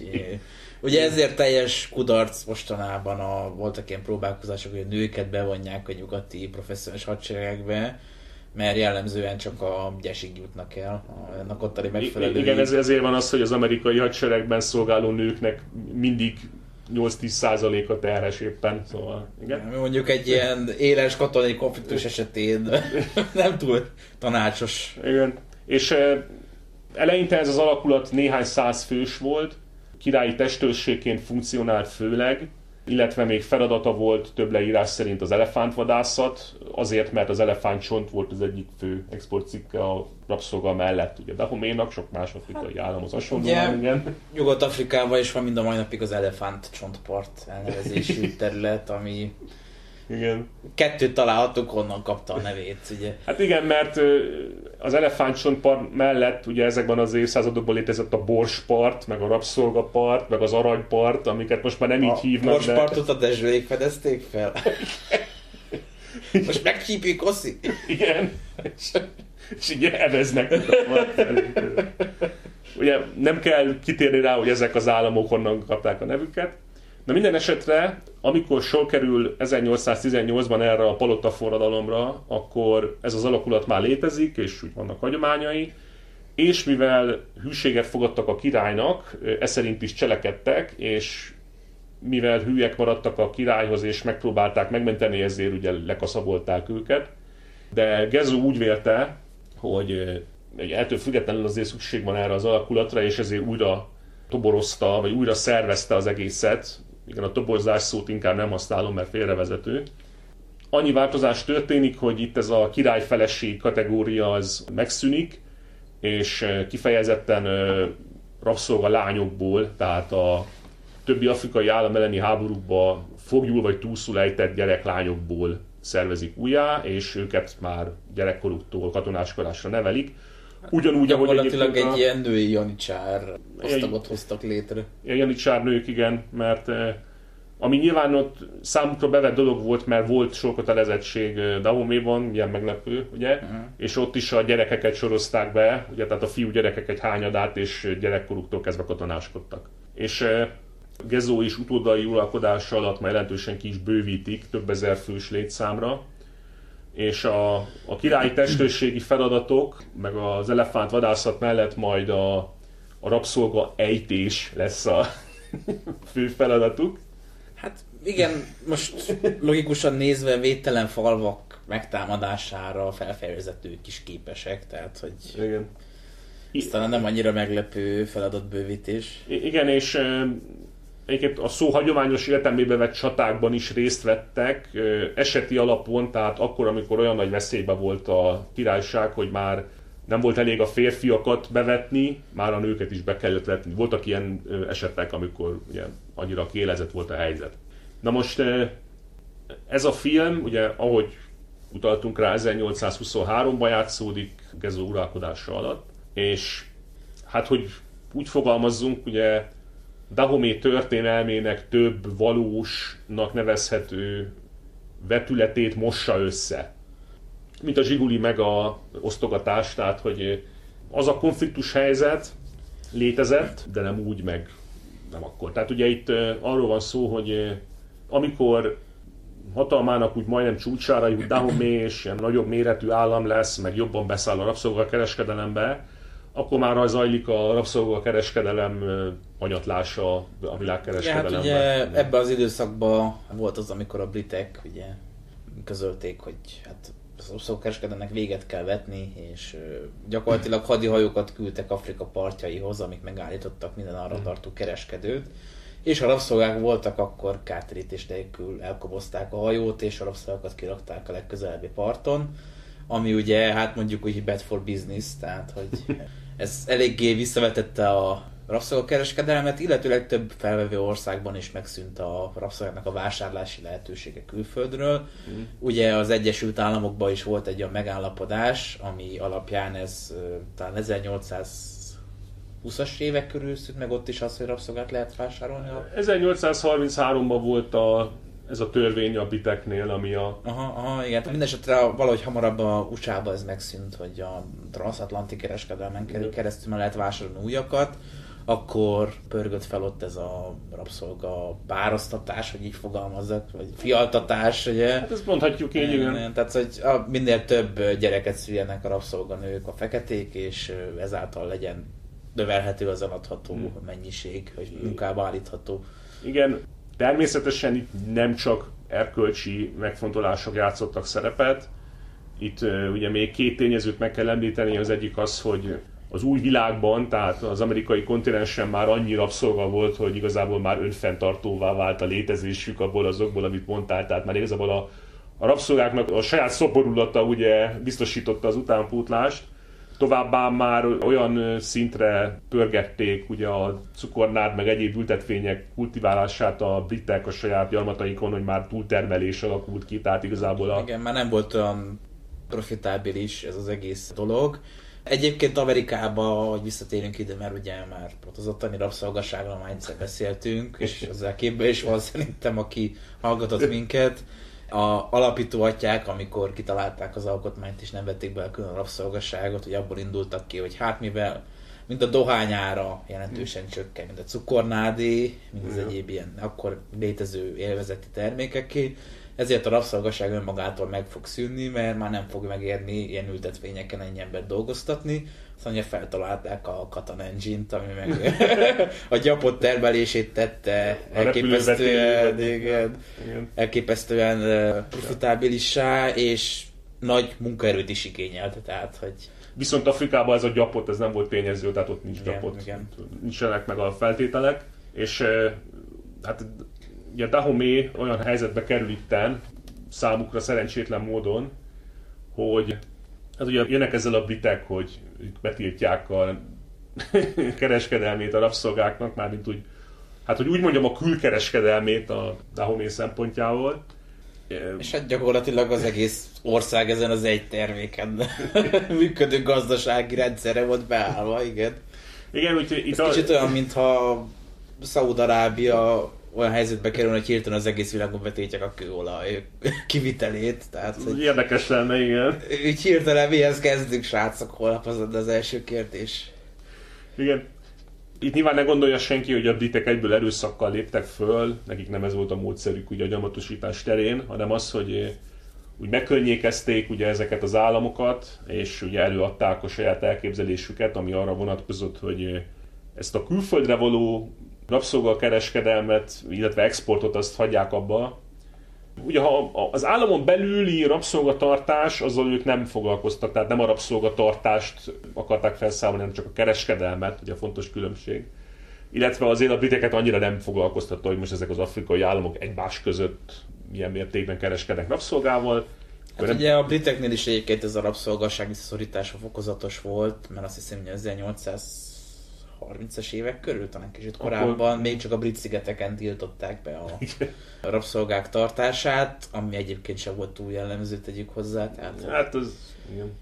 Ugye ezért teljes kudarc mostanában voltak ilyen próbálkozások, hogy a nőket bevonják a nyugati professzionális hadseregekbe, mert jellemzően csak a gyesig jutnak el, ennek ottani megfelelői. Igen, ezért van az, hogy az amerikai hadseregben szolgáló nőknek mindig 8-10%-a terhes éppen, szóval igen. Mondjuk egy ilyen éles katonai konfliktus esetén nem túl tanácsos. Igen. És eleinte ez az alakulat néhány száz fős volt, királyi testőrségként funkcionált főleg, illetve még feladata volt több leírás szerint az elefántvadászat, azért, mert az elefántcsont volt az egyik fő exportcikke a rabszolga mellett, ugye Dahoménak, sok más afrikai államhoz hasonlóan, igen. Nyugat-Afrikában is van mind a mai napig az elefántcsontpart elnevezésű terület, ami... Igen. Kettőt találhatunk, onnan kapta a nevét, ugye. Hát igen, mert az elefántcsontpart mellett ugye ezekben az évszázadokban létezett a borspart, meg a rabszolgapart, meg az aranypart, amiket most már nem így hívnak. A borspartot a dezsőjék fedezték fel. Most megcsípjük, oszi. Igen. És így eveznek. Ugye nem kell kitérni rá, hogy ezek az államok honnan kapták a nevüket. Na minden esetre, amikor sor kerül 1818-ban erre a palota forradalomra, akkor ez az alakulat már létezik, és úgy vannak hagyományai, és mivel hűséget fogadtak a királynak, ez szerint is cselekedtek, és mivel hűek maradtak a királyhoz, és megpróbálták megmenteni, ezért ugye lekaszabolták őket. De Gezo úgy vélte, hogy ettől függetlenül azért szükség van erre az alakulatra, és ezért újra toborozta, vagy újra szervezte az egészet. Igen, a toborzás szót inkább nem használom, mert félrevezető. Annyi változás történik, hogy itt ez a királyfeleség kategória az megszűnik, és kifejezetten rabszolga lányokból, tehát a többi afrikai állam elleni háborúkba fogjul vagy túlszul ejtett gyereklányokból szervezik újjá, és őket már gyerekkoruktól katonáskodásra nevelik. Ugyanúgy, ahogy egyébként egy ilyen női janicsár osztagot hoztak létre. Ilyen janicsár nők, igen, mert ami nyilván ott számukra bevett dolog volt, mert volt sok kötelezettség Dahomeyban, ilyen meglepő, ugye? És ott is a gyerekeket sorozták be, ugye, tehát a fiú gyerekek egy hányadát, és gyerekkoruktól kezdve katonáskodtak. És Gezo és utódai uralkodása alatt már jelentősen ki is bővítik több ezer fős létszámra, és a királyi testőrségi feladatok, meg az elefántvadászat mellett majd a rabszolga ejtés lesz a fő feladatuk. Hát igen, most logikusan nézve védtelen falvak megtámadására felfegyverzetők is képesek, tehát hogy igen. Ez talán nem annyira meglepő feladatbővítés. Igen, és egyébként a szó hagyományos értelmébe vett csatákban is részt vettek, eseti alapon, tehát akkor, amikor olyan nagy veszélybe volt a királyság, hogy már nem volt elég a férfiakat bevetni, már a nőket is be kellett vetni. Voltak ilyen esetek, amikor ugye, annyira kiélezett volt a helyzet. Na most ez a film, ugye ahogy utaltunk rá, 1823-ban játszódik Gezo uralkodása alatt, és hát hogy úgy fogalmazzunk, ugye Dahomey történelmének több valósnak nevezhető vetületét mossa össze. Mint a zsiguli meg a osztogatás, tehát hogy az a konfliktus helyzet létezett, de nem úgy, meg nem akkor. Tehát ugye itt arról van szó, hogy amikor hatalmának úgy majdnem csúcsára jut Dahomey, és ilyen nagyobb méretű állam lesz, meg jobban beszáll a rabszolgakereskedelembe, akkor már zajlik a rabszolgakereskedelem hanyatlása a világkereskedelemben. Ja, hát ugye ebben az időszakban volt az, amikor a britek ugye közölték, hogy hát a rabszolgakereskedelemnek véget kell vetni, és gyakorlatilag hadihajókat küldtek Afrika partjaihoz, amik megállítottak minden arra tartó kereskedőt. És ha rabszolgák voltak, akkor kártérítés nélkül elkobozták a hajót, és a rabszolgákat kirakták a legközelebbi parton, ami ugye, hát mondjuk úgy bad for business, tehát hogy ez eléggé visszavetette a rabszolgakereskedelmet, illetőleg több felvevő országban is megszűnt a rabszolgáknak a vásárlási lehetősége külföldről. Ugye az Egyesült Államokban is volt egy olyan megállapodás, ami alapján ez talán 1820-as évek körül szűnt meg ott is az, hogy rabszolgát lehet vásárolni. 1833-ban volt ez a törvény a biteknél, ami a... Igen, mindesetre valahogy hamarabb a USA-ban ez megszűnt, hogy a transatlanti kereskedelmen keresztül lehet vásárolni újakat, akkor pörgött fel ott ez a rabszolga pároztatás, hogy így fogalmazzak, vagy fialtatás, ugye? Hát ezt mondhatjuk így, igen. Tehát, hogy minél több gyereket szüljenek a rabszolganők, a feketék, és ezáltal legyen növelhető az eladható mennyiség, vagy munkába állítható. Igen, természetesen itt nem csak erkölcsi megfontolások játszottak szerepet. Itt ugye még két tényezőt meg kell említeni, az egyik az, hogy az új világban, tehát az amerikai kontinensen már annyi rabszolga volt, hogy igazából már önfenntartóvá vált a létezésük abból azokból, amit mondtál, tehát már igazából a rabszolgáknak a saját szoborulata ugye biztosította az utánpótlást. Továbbá már olyan szintre pörgették ugye a cukornád meg egyéb ültetvények kultiválását a britek a saját gyarmataikon, hogy már túltermelés alakult ki, tehát igazából igen, már nem volt olyan profitábilis ez az egész dolog. Egyébként Amerikában, hogy visszatérünk ide, mert ugye már az ottani rabszolgaságról már egyszer beszéltünk, és ezzel képben is van szerintem, aki hallgatott minket. A alapító atyák, amikor kitalálták az alkotmányt és nem vették be külön a rabszolgasságot, hogy abból indultak ki, hogy hát mivel mint a dohányára jelentősen csökken, mint a cukornádé, mint az egyéb ilyen akkor létező élvezeti termékeké, ezért a rabszolgasság önmagától meg fog szűnni, mert már nem fog megérni ilyen ültetvényeken ennyi embert dolgoztatni. Szóval ugye feltalálták a Cotton Engine-t, ami meg a gyapott termelését tette elképesztően profitábilissá, és nagy munkaerőt is igényelt. Tehát, hogy... Viszont Afrikában ez a gyapott, ez nem volt tényező, tehát ott nincs gyapott. Nincsenek meg a feltételek, és hát... Ugye Dahomey olyan helyzetbe kerül itten, számukra szerencsétlen módon, hogy hát ugye jönnek ezzel a britek, hogy betiltják a kereskedelmét a rabszolgáknak, mármint úgy, hát hogy úgy mondjam a külkereskedelmét a Dahomey szempontjából. És hát gyakorlatilag az egész ország ezen az egy terméken működő gazdasági rendszerre volt beállva, igen. Igen, úgyhogy itt kicsit olyan, mintha Szaúd-Arábia olyan helyzetbe kerül, hogy hirtelen az egész világon betiltják a kőolaj kivitelét. Tehát, érdekes lenne, igen. Így hirtelen mihez kezdünk, srácok, holnap az első kérdés. Igen. Itt nyilván ne gondolja senki, hogy a britek egyből erőszakkal léptek föl, nekik nem ez volt a módszerük ugye a gyarmatosítás terén, hanem az, hogy úgy megkönnyékezték ugye ezeket az államokat, és ugye előadták a saját elképzelésüket, ami arra vonatkozott, hogy ezt a külföldre való rabszolgakereskedelmet, illetve exportot azt hagyják abba. Ugye ha az államon belüli rabszolgatartás, azzal ők nem foglalkoztak, tehát nem a rabszolgatartást akarták felszámolni, hanem csak a kereskedelmet, ugye a fontos különbség. Illetve azért a briteket annyira nem foglalkoztatta, hogy most ezek az afrikai államok egymás között ilyen mértékben kereskednek rabszolgával. Hát nem... ugye a briteknél is egyébként ez a rabszolgaság visszaszorítása fokozatos volt, mert azt hiszem, hogy 1830-as évek körül, talán kicsit korábban, még csak a brit szigeteken tiltották be a rabszolgák tartását, ami egyébként sem volt túl jellemző, tegyük hozzá. Tehát, hát az... Igen.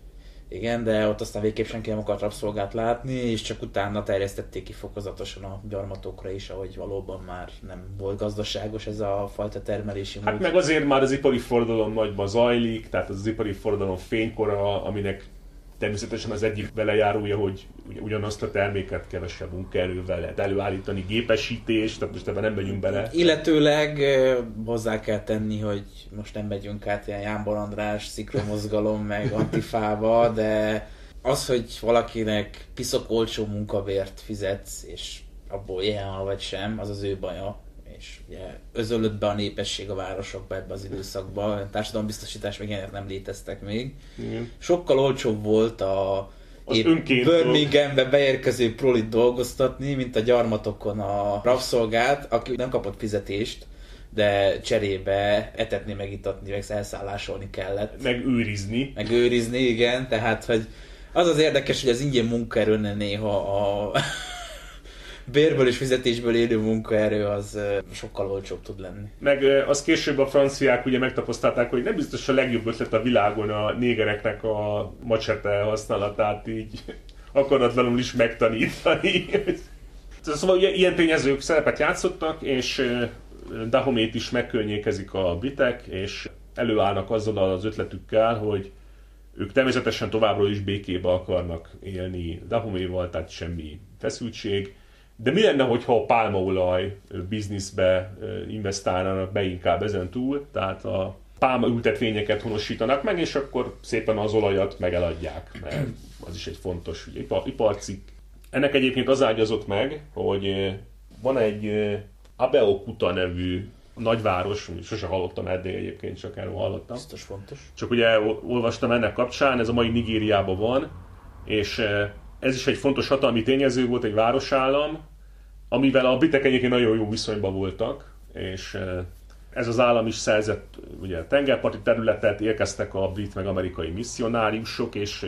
Igen, de ott aztán végképp senki nem akart rabszolgát látni, és csak utána terjesztették ki fokozatosan a gyarmatokra is, ahogy valóban már nem volt gazdaságos ez a fajta termelési mód. Hát meg azért már az ipari forradalom nagyban zajlik, tehát az ipari forradalom fénykora, aminek Természetesen az egyik velejárója, hogy ugyanazt a terméket kevesebb munkaerővel lehet előállítani, gépesítés, tehát most ebben nem megyünk bele. Illetőleg hozzá kell tenni, hogy most nem megyünk át ilyen Jánbor András szikromozgalom meg antifába, de az, hogy valakinek piszok olcsó munkabért fizetsz, és abból éhen vagy sem, az az ő baja. És ugye özöllött be a népesség a városokba ebbe az időszakba, a társadalombiztosítás meg ilyenek nem léteztek még. Igen. Sokkal olcsóbb volt a Birminghambe beérkező prolit dolgoztatni, mint a gyarmatokon a rabszolgát, aki nem kapott fizetést, de cserébe etetni, megitatni, meg elszállásolni kellett. Megőrizni, igen. Tehát, hogy az az érdekes, hogy az ingyen munkaerőnél néha a bérből és fizetésből élő munkaerő az sokkal olcsóbb tud lenni. Meg az később a franciák ugye megtapasztalták, hogy nem biztos a legjobb ötlet a világon a négereknek a macsete használatát így akaratlanul is megtanítani. Szóval ugye ilyen tényezők szerepet játszottak, és Dahomey-t is megkörnyékezik a britek, és előállnak azzal az ötletükkel, hogy ők természetesen továbbról is békébe akarnak élni Dahomey-val, tehát semmi feszültség. De mi lenne, hogyha a pálmaolaj bizniszbe investálnának be inkább ezen túl, tehát a pálmaültetvényeket honosítanak meg, és akkor szépen az olajat megeladják, mert az is egy fontos ugye, iparcikk. Ennek egyébként az ágyazott meg, hogy van egy Abeokuta nevű nagyváros, sose hallottam eddig egyébként, csak erről hallottam. Biztos fontos. Csak ugye olvastam ennek kapcsán, ez a mai Nigériában van, és ez is egy fontos hatalmi tényező volt, egy városállam, amivel a britek egyébként nagyon jó viszonyban voltak, és ez az állam is szerzett ugye, tengerparti területet, érkeztek a brit meg amerikai misszionáriusok, és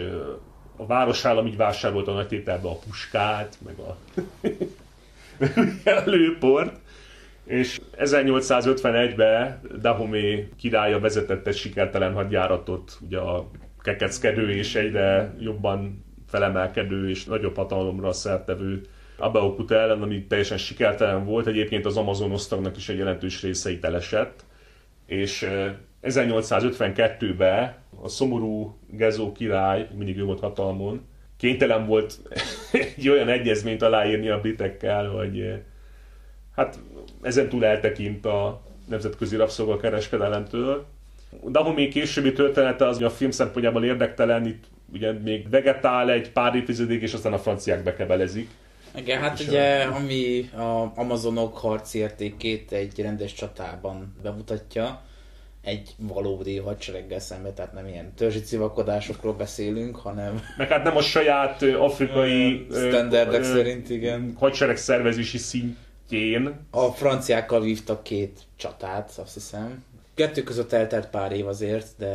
a városállam így vásárolta a nagy tételbe a puskát, meg a lőport, és 1851-ben Dahomey királya vezetett egy sikertelen hadjáratot, ugye a kekeckedő és egyre jobban felemelkedő és nagyobb hatalomra szertevő Abeokuta ellen, ami teljesen sikertelen volt. Egyébként az Amazonosztagnak is egy jelentős része itt elesett. És 1852-ben a szomorú Gezo király, mindig ő volt hatalmon, kénytelen volt egy olyan egyezményt aláírni a britekkel, hogy hát ezentúl eltekint a nemzetközi rabszolgakereskedelemtől. Dahomey későbbi története az, hogy a film szempontjából érdektelen, itt ugye még vegetál egy pár évtizedig, és aztán a franciák bekebelezik. Igen, hát és ugye, ami az amazonok harci értékét egy rendes csatában bemutatja, egy valódi hadsereggel szemben, tehát nem ilyen törzsi civakodásokról beszélünk, hanem... Meg hát nem a saját afrikai... standardek szerint, igen. Hadsereg szervezési szintjén. A franciákkal vívtak két csatát, azt hiszem. Kettő között eltelt pár év azért, de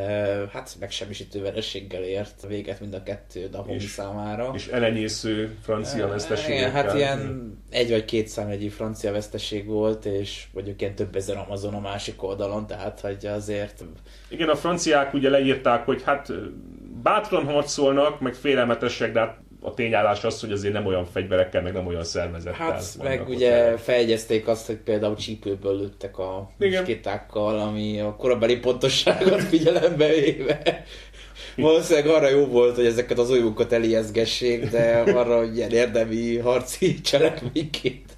hát megsemmisítő vereséggel ért véget mind a kettő Dahomey számára. És elenyésző francia veszteségekkel. Hát ilyen 1 vagy 2 számjegyű francia veszteség volt, és mondjuk ilyen több ezer amazon a másik oldalon, tehát hogy azért... Igen, a franciák ugye leírták, hogy hát bátran harcolnak, meg félelmetesek, de hát a tényállás az, hogy azért nem olyan fegyverekkel, meg nem olyan szervezettel. Hát meg ugye feljegyezték azt, hogy például csípőből lőttek a muskétákkal, ami a korabeli pontosságot figyelembe véve. Valószínűleg arra jó volt, hogy ezeket az olyunkat elijeszgessék, de arra, hogy ilyen érdemi harci cselekményként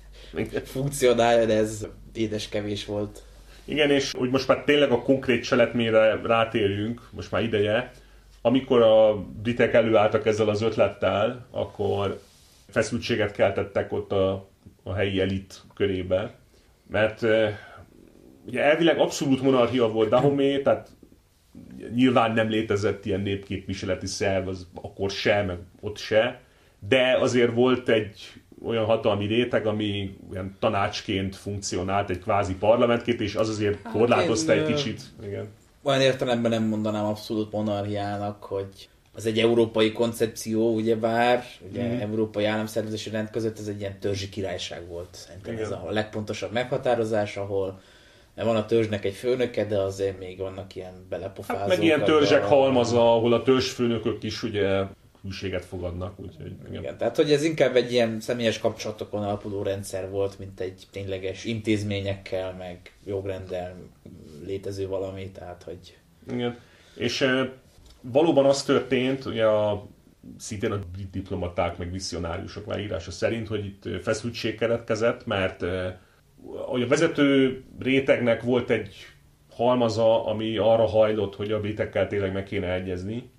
funkcionáljon, ez édes kevés volt. Igen, és úgy most már tényleg a konkrét cselekményre rátérünk, most már ideje. Amikor a britek előálltak ezzel az ötlettel, akkor feszültséget keltettek ott a helyi elit körébe. Mert ugye elvileg abszolút monarchia volt Dahomey, tehát nyilván nem létezett ilyen népképviseleti szerv, az akkor se, meg ott se. De azért volt egy olyan hatalmi réteg, ami olyan tanácsként funkcionált, egy kvázi parlamentként, és az azért korlátozta egy kicsit. Igen. Olyan értelemben nem mondanám abszolút monarchiának, hogy az egy európai koncepció, ugyebár, ugye európai államszervezési rend között ez egy ilyen törzsi királyság volt. Szerintem igen. Ez a legpontosabb meghatározás, ahol van a törzsnek egy főnöke, de azért még vannak ilyen belepofázók. Hát meg ilyen törzsek halmaza, ahol a törzsfőnökök is ugye hűséget fogadnak. Úgyhogy, igen, tehát hogy ez inkább egy ilyen személyes kapcsolatokon alapuló rendszer volt, mint egy tényleges intézményekkel, meg jogrendel létező valami, tehát hogy... Igen, és valóban az történt, ugye a szintén a brit diplomaták meg misszionáriusok leírása szerint, hogy itt feszültség keletkezett, mert a vezető rétegnek volt egy halmaza, ami arra hajlott, hogy a britekkel tényleg meg kéne egyezni.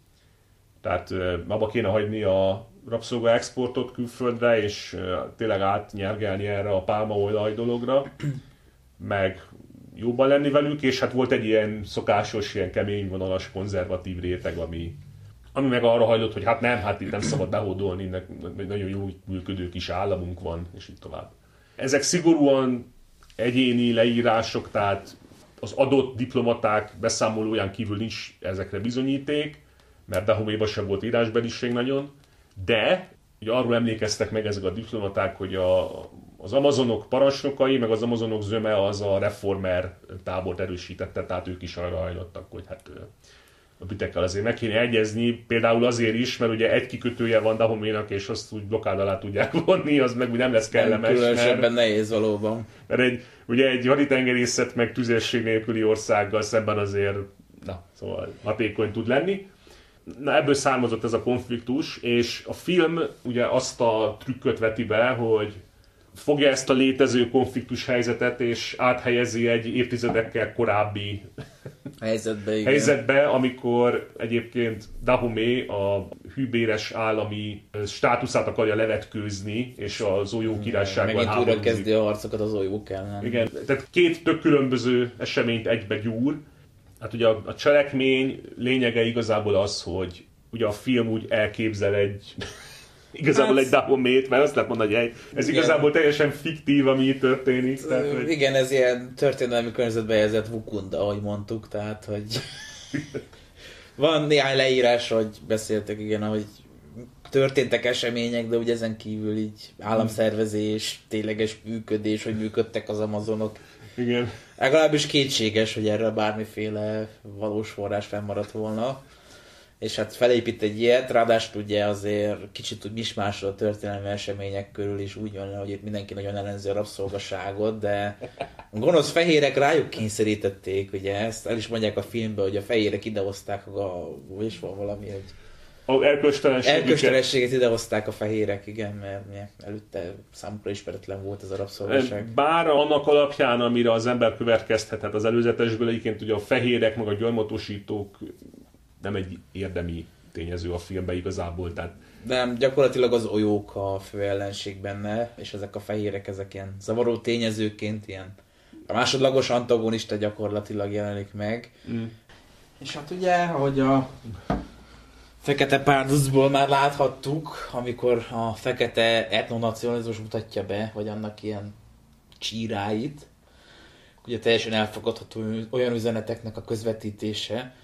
Tehát abba kéne hagyni a rabszolga exportot külföldre, és tényleg átnyergelni erre a pálmaolaj dologra, meg jóban lenni velük, és hát volt egy ilyen szokásos, ilyen kemény vonalas, konzervatív réteg, ami meg arra hajlott, hogy hát nem, hát itt nem szabad behódolni, nagyon jó működő kis államunk van, és így tovább. Ezek szigorúan egyéni leírások, tehát az adott diplomaták beszámolóján kívül nincs ezekre bizonyíték, mert Dahoméban sem volt írásbeliség nagyon, de ugye arról emlékeztek meg ezek a diplomaták, hogy az amazonok parancsnokai, meg az amazonok zöme az a reformer tábort erősítette, tehát ők is arra hajlottak, hogy hát a britekkel azért meg kéne egyezni, például azért is, mert ugye egy kikötője van Dahoménak, és azt úgy blokkád alá tudják vonni, az meg úgy nem lesz kellemes. Különösebben nehéz valóban. Mert ugye egy haditengerészet meg tüzérség nélküli országgal szemben azért szóval hatékony tud lenni. Na, ebből származott ez a konfliktus, és a film ugye azt a trükköt veti be, hogy fogja ezt a létező konfliktus helyzetet, és áthelyezi egy évtizedekkel korábbi helyzetbe, amikor egyébként Dahomey a hűbéres állami státuszát akarja levetkőzni, és az Oyo királysággal háborúzik. Megint újra kezdi a harcokat az Oyokkal ellen. Igen, tehát két tök különböző eseményt egybe gyúr. Hát ugye a cselekmény lényege igazából az, hogy ugye a film úgy elképzel egy Dahomey-t, mert azt lehet mondani, hogy ez igazából teljesen fiktív, ami itt történik. Tehát, hogy... Igen, ez ilyen történelmi környezetbe helyezett Wakanda, ahogy mondtuk, tehát, hogy van néhány leírás, hogy beszéltek, igen, ahogy történtek események, de ugye ezen kívül így államszervezés, tényleges működés, hogy működtek az amazonok. Igen. Legalábbis kétséges, hogy erre bármiféle valós forrás fennmaradt volna. És hát felépít egy ilyet, ráadásul ugye azért kicsit úgy mismásol a történelmi események körül is úgy van, hogy itt mindenki nagyon ellenzi a rabszolgaságot, de a gonosz fehérek rájuk kényszerítették, ugye ezt el is mondják a filmben, hogy a fehérek idehozták erkölcstelenséget idehozták a fehérek, igen, mert előtte számukra ismeretlen volt ez a rabszolgaság. Bár annak alapján, amire az ember következtethet az előzetesből, egyébként ugye a fehérek, meg a gyarmatosítók nem egy érdemi tényező a filmben igazából, tehát... Nem, gyakorlatilag az olyók a fő ellenség benne, és ezek a fehérek, ezek ilyen zavaró tényezőként, ilyen a másodlagos antagonista gyakorlatilag jelenik meg. Mm. És hát ugye, ahogy a Fekete Párducból már láthattuk, amikor a fekete etnonacionalizmus mutatja be, vagy annak ilyen csíráit, ugye teljesen elfogadható olyan üzeneteknek a közvetítése,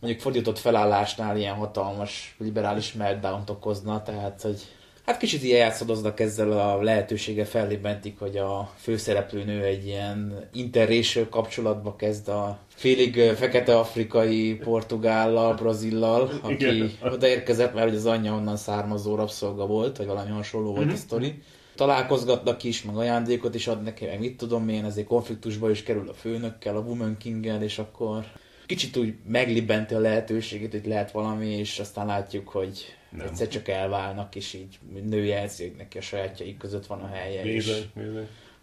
mondjuk fordított felállásnál ilyen hatalmas liberális meltdownt okozna, tehát hogy hát kicsit ilyen játszadoznak ezzel a lehetőséggel fellébentik, hogy a főszereplőnő egy ilyen interracial kapcsolatba kezd a félig fekete afrikai portugállal, brazillal, aki odaérkezett, mert az anyja onnan származó rabszolga volt, vagy valami hasonló volt a sztori. Találkozgatnak is, meg ajándékot is ad neki, meg mit tudom én, ezért konfliktusba is kerül a főnökkel, a Woman King-gel, és akkor... Kicsit úgy meglibenti a lehetőségét, hogy lehet valami, és aztán látjuk, hogy nem. Egyszer csak elválnak, és így nő jelzi, hogy neki a sajátjaik között van a helye, és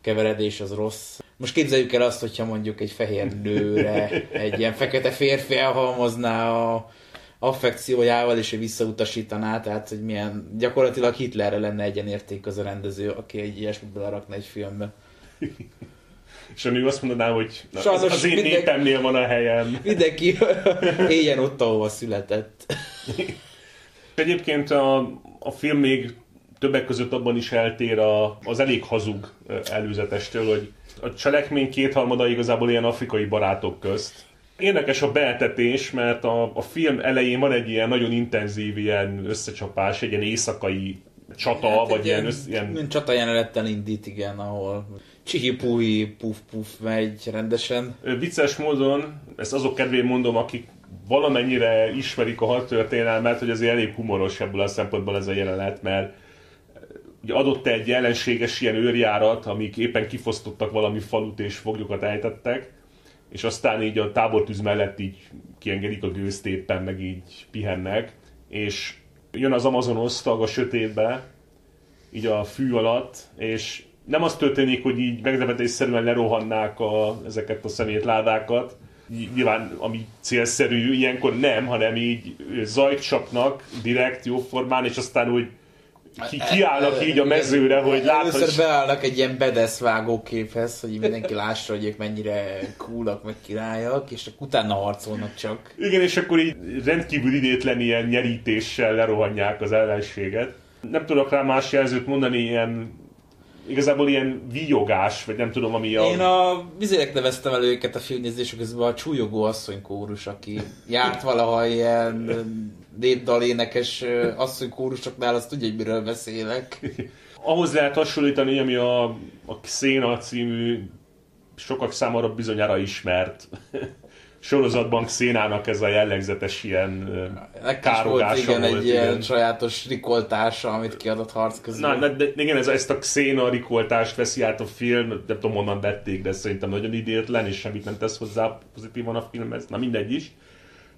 keveredés az rossz. Most képzeljük el azt, hogyha mondjuk egy fehér nőre egy ilyen fekete férfi elhalmozná a affekciójával, és ő visszautasítaná, tehát hogy milyen gyakorlatilag Hitlerre lenne egyenérték az a rendező, aki egy ilyesmit belerakna egy filmbe. És a nő azt mondaná, hogy az én népemnél van a helyem. Mindenki éljen ott, ahova született. Egyébként a film még többek között abban is eltér az elég hazug előzetestől, hogy a cselekmény kétharmada igazából ilyen afrikai barátok közt. Érdekes a beetetés, mert a film elején van egy ilyen nagyon intenzív ilyen összecsapás, egy ilyen éjszakai csata, hát vagy ilyen csata jelenettel indít, igen, ahol... Csihi-puhi, puf-puf megy rendesen. Vicces módon, ezt azok kedvéért mondom, akik valamennyire ismerik a hadtörténelmet, hogy azért elég humoros ebből a szempontból ez a jelenet, mert ugye adott egy ellenséges ilyen őrjárat, amik éppen kifosztottak valami falut és foglyokat ejtettek, és aztán így a tábortűz mellett így kiengedik a gőzt éppen, meg így pihennek, és jön az amazonosztag a sötétbe, így a fű alatt, és nem az történik, hogy így meglepetésszerűen lerohannák ezeket a szemétládákat, nyilván ami célszerű ilyenkor nem, hanem így zajt csapnak direkt jóformán, és aztán úgy kiállnak így a mezőre, hogy láthass. Először beállnak egy ilyen bedeszvágó képhez, hogy mindenki lássa, hogy ők mennyire coolak, meg királyak, és utána harcolnak csak. Igen, és akkor így rendkívül idétlen ilyen nyerítéssel lerohanják az ellenséget. Nem tudok rá más jelzőt mondani, ilyen igazából ilyen víjogás, vagy nem tudom, ami a... Én vizélek neveztem el őket a filmnézések közben, a csúlyogó asszonykórus, aki járt valaha ilyen népdalénekes asszonykórusoknál, azt tudja, hogy miről beszélek. Ahhoz lehet hasonlítani, ami a Xena című, sokak számára bizonyára ismert sorozatban Xénának ez a jellegzetes ilyen károgása volt. Igen, egy ilyen sajátos rikoltása, amit kiadott harc közül. Igen, ezt a Xena rikoltást veszi át a film, nem tudom, honnan vették, de szerintem nagyon idétlen, és semmit nem tesz hozzá pozitívan a filmhez, na mindegy is.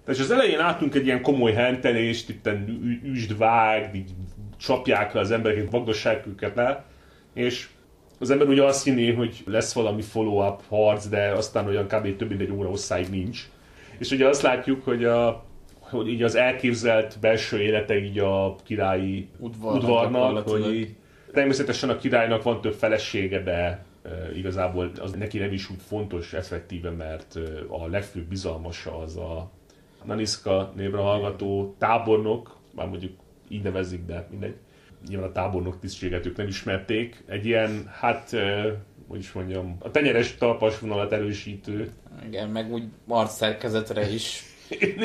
És az elején látunk egy ilyen komoly hentelést, itt üsd vág, így csapják le az embereket, vagdosság őket le, és az ember ugye azt hinné, hogy lesz valami follow-up harc, de aztán olyan kb. Több mint egy óra hosszáig nincs. És ugye azt látjuk, hogy így az elképzelt belső élete így a királyi udvarnak, hogy természetesen a királynak van több felesége, de igazából az neki nem is úgy fontos effektíve, mert a legfőbb bizalmasa az a Naniszka névre hallgató tábornok, már mondjuk így nevezik, de mindegy. Nyilván a tábornok tisztséget ők nem ismerték. Egy ilyen, hogy is mondjam, a tenyeres talpas vonalat erősítő. Igen, meg úgy arcszerkezetre is.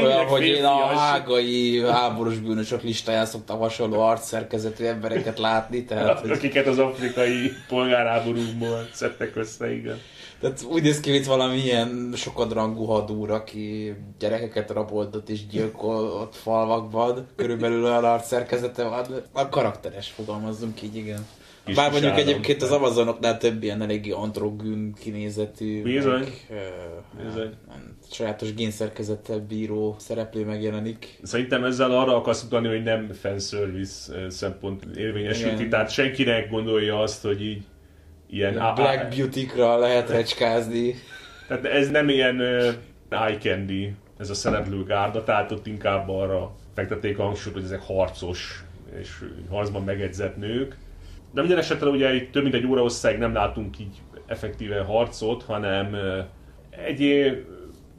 Olyan, hogy én a hágai háborús bűnösök listáján szoktam hasonló arcszerkezetű embereket látni. Tehát, akiket az afrikai polgárháborúból szedtek össze, igen. Tehát úgy néz ki, mint valamilyen sokadrangú hadúr, aki gyerekeket raboldott és gyilkolt falvakban. Körülbelül olyan arcszerkezete van. A karakteres, fogalmazzunk így, igen. Bár mondjuk egyébként az amazonoknál több ilyen eléggé androgyn kinézetű, sajátos génszerkezettel bíró szereplő megjelenik. Szerintem ezzel arra akarsz utalni, hogy nem fanservice szempont érvényesíti, tehát senkinek gondolja azt, hogy így ilyen... Black Beauty-kra lehet recskázni. Tehát ez nem ilyen eye candy, ez a szereplőgárda, tehát ott inkább arra fektették a hangsúlyt, hogy ezek harcos és harcban megedzett nők. De minden esetre ugye itt több mint egy óra hosszáig nem látunk így effektíve harcot, hanem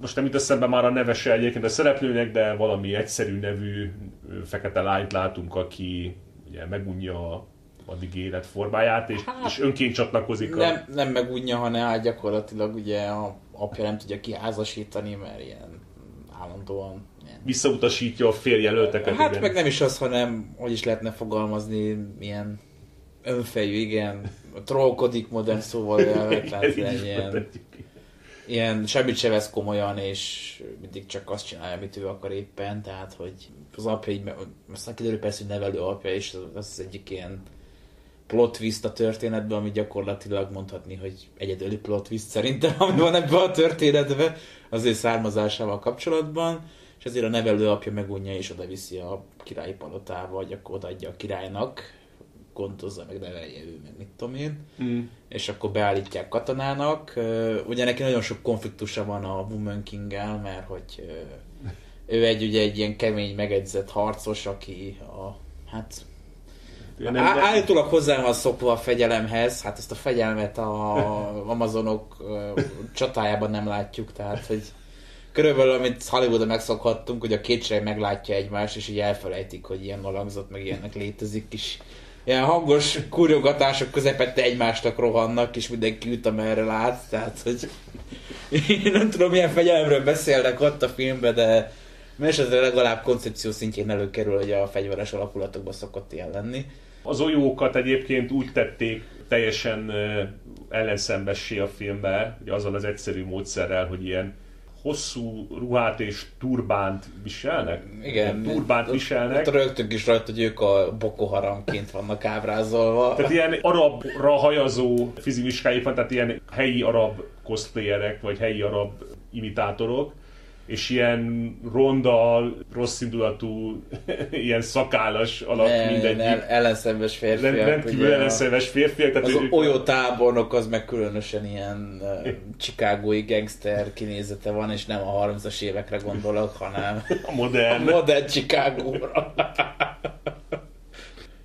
most nem jut eszembe már a nevese egyébként a szereplőnek, de valami egyszerű nevű fekete lányt látunk, aki ugye megunja addig életformáját, és önként csatlakozik a... Nem megunja, hanem gyakorlatilag ugye a apja nem tudja kiházasítani, mert ilyen állandóan... Visszautasítja a férjelölteket. Meg nem is az, hanem hogy is lehetne fogalmazni, milyen... önfejű, igen. Trollkodik modern szóval, ilyen semmit se vesz komolyan, és mindig csak azt csinálja, amit ő akar éppen, tehát, hogy az apja így, aztán kiderül persze, hogy nevelő apja, és az az egyik ilyen plot twist a történetben, ami gyakorlatilag mondhatni, hogy egyedüli plot twist szerintem, ami van ebben a történetben, az ő származásával kapcsolatban, és azért a nevelő apja megunja, és oda viszi a királyi palotába, vagy akkor odaadja a királynak, kontozza, meg nevelje ő, meg mit tudom én. És akkor beállítják katonának. Ugye neki nagyon sok konfliktusa van a Woman King-gel, mert hogy ő egy ilyen kemény, megedzett harcos, aki állítólag hozzá van szokva a fegyelemhez, hát ezt a fegyelmet az amazonok csatájában nem látjuk, tehát hogy körülbelül, amit Hollywoodon megszokhattunk, hogy a kétség meglátja egymást, és így elfelejtik, hogy ilyen alakzat, meg ilyenek létezik is. Ilyen hangos kurjogatások közepette egymástak rohannak, és mindenki üt, amerre lát, tehát, hogy én nem tudom, milyen fegyelemről beszélnek ott a filmben, de mindesetre legalább koncepció szintjén előkerül, hogy a fegyveres alakulatokban szokott ilyen lenni. Az Olyókat egyébként úgy tették teljesen ellenszembessé a filmbe, hogy azzal az egyszerű módszerrel, hogy ilyen hosszú ruhát és turbánt viselnek? Igen. Turbánt viselnek. Ott rögtön is rajta, hogy ők a Boko Haramként vannak ábrázolva. Tehát ilyen arabra hajazó fizimiskáik van, tehát ilyen helyi arab cosplayerek, vagy helyi arab imitátorok. és ilyen ronda, rosszindulatú, ilyen szakállas alak mindegyik. Nem, ellenszenves férfiak. Rendkívül ellenszenves férfiak. Tehát az Oyo tábornok az meg különösen ilyen chicagói gangster kinézete van, és nem a 30-as évekre gondolok, hanem a modern Chicagóra.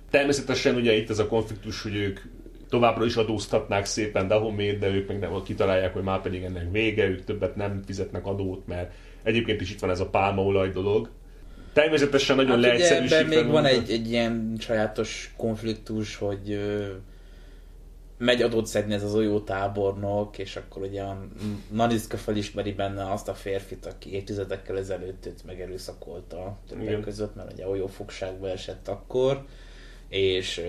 Természetesen ugye itt ez a konfliktus, hogy ők továbbra is adóztatnák szépen Dahomeyt, de ők meg nem kitalálják, hogy már pedig ennek vége, ők többet nem fizetnek adót, mert egyébként is itt van ez a pálmaolaj dolog. Természetesen nagyon leegyszerűsítve. Ebben még van egy ilyen sajátos konfliktus, hogy megy adót szedni ez az Oyo tábornok, és akkor ugye Naniszka felismeri benne azt a férfit, aki évtizedekkel ezelőtt őt megerőszakolta többek között, mert ugye Oyo fogságba esett akkor, és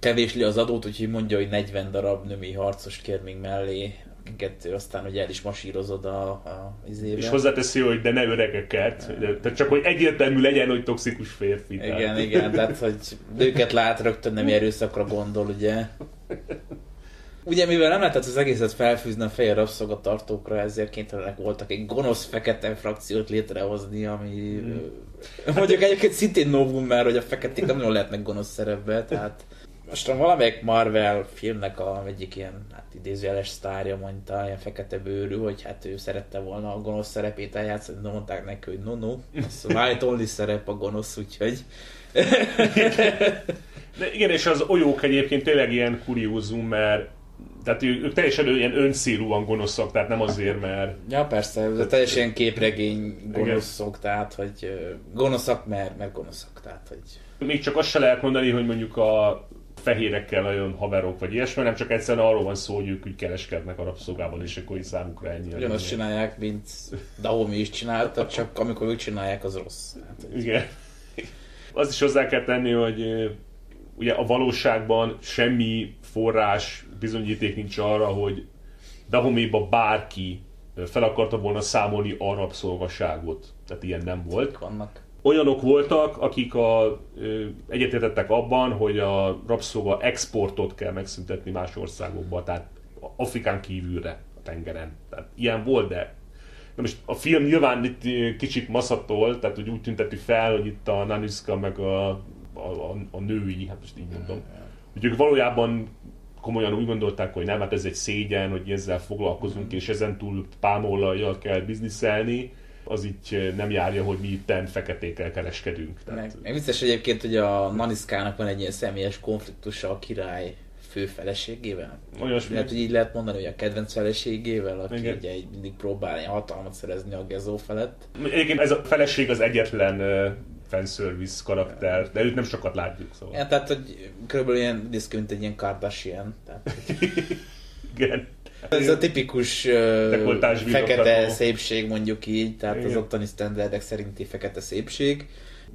kevésli az adót, úgyhogy mondja, hogy 40 darab női harcos kér még mellé, akiket aztán ugye el is masírozod a izébe. És hozzáteszi, hogy de ne öregeket, de csak hogy egyértelmű legyen, hogy toxikus férfi. Tehát. Igen, tehát hogy őket lát, rögtön nem erőszakra gondol, ugye. Ugye mivel nem lehetett az egészet felfűzni a fehér rabszolgatartókra, ezért kénytelenek voltak egy gonosz fekete frakciót létrehozni, ami mondjuk egyébként szintén novum, mert hogy a feketék nem nagyon lehetnek gonosz szerepbe, tehát mostan valamelyik Marvel filmnek egyik ilyen idézőjeles sztárja mondta, ilyen fekete bőrű, hogy hát ő szerette volna a gonosz szerepét eljátszani, de mondták neki, hogy no, az white only szerep a gonosz, úgyhogy... De igen, és az Olyók egyébként tényleg ilyen kuriózum, mert tehát ők teljesen ilyen öncélúan gonoszok, tehát nem azért, mert... Ja, persze, de teljesen képregény gonoszok, igen. Tehát, hogy gonoszak, mert gonoszak, tehát, hogy... Még csak azt se lehet mondani, hogy mondjuk a fehérekkel nagyon haverok, vagy ilyesmi, nem csak egyszerűen arról van szó, hogy ők úgy kereskednek a rabszolgában, és akkor így számukra ennyi. Ugyanazt csinálják, mint Dahomey is csinálta, csak amikor ők csinálják, az rossz. Hát, igen. Azt is hozzá kell tenni, hogy ugye a valóságban semmi forrás, bizonyíték nincs arra, hogy Dahomeyba bárki fel akarta volna számolni a rabszolgaságot. Tehát ilyen nem volt. Vannak. Olyanok voltak, akik egyetértettek abban, hogy a rabszolga exportot kell megszüntetni más országokba, tehát Afrikán kívülre, a tengeren. Tehát ilyen volt, de na most a film nyilván itt kicsit maszatol, tehát úgy tüntettük fel, hogy itt a Naniszka meg a női, hát most így mondom, hogy ők valójában komolyan úgy gondolták, hogy nem, hát ez egy szégyen, hogy ezzel foglalkozunk, és ezentúl pálmaolajjal kell bizniszelni, az így nem járja, hogy mi itten feketékkel kereskedünk. Tehát... Meg biztos egyébként, hogy a Naniszkának van egy ilyen személyes konfliktusa a király főfeleségével. Lehet, hogy így lehet mondani, hogy a kedvenc feleségével, aki igen. Ugye mindig próbálja hatalmat szerezni a Gezo felett. Egyébként ez a feleség az egyetlen fanservice karakter, de őt nem sokat látjuk, szóval. Ja, tehát, hogy körülbelül ilyen diszkőnt egy ilyen Kardashian. Tehát... igen. Ez a tipikus fekete szépség, mondjuk így, tehát igen. Az ottani sztenderdek szerinti fekete szépség.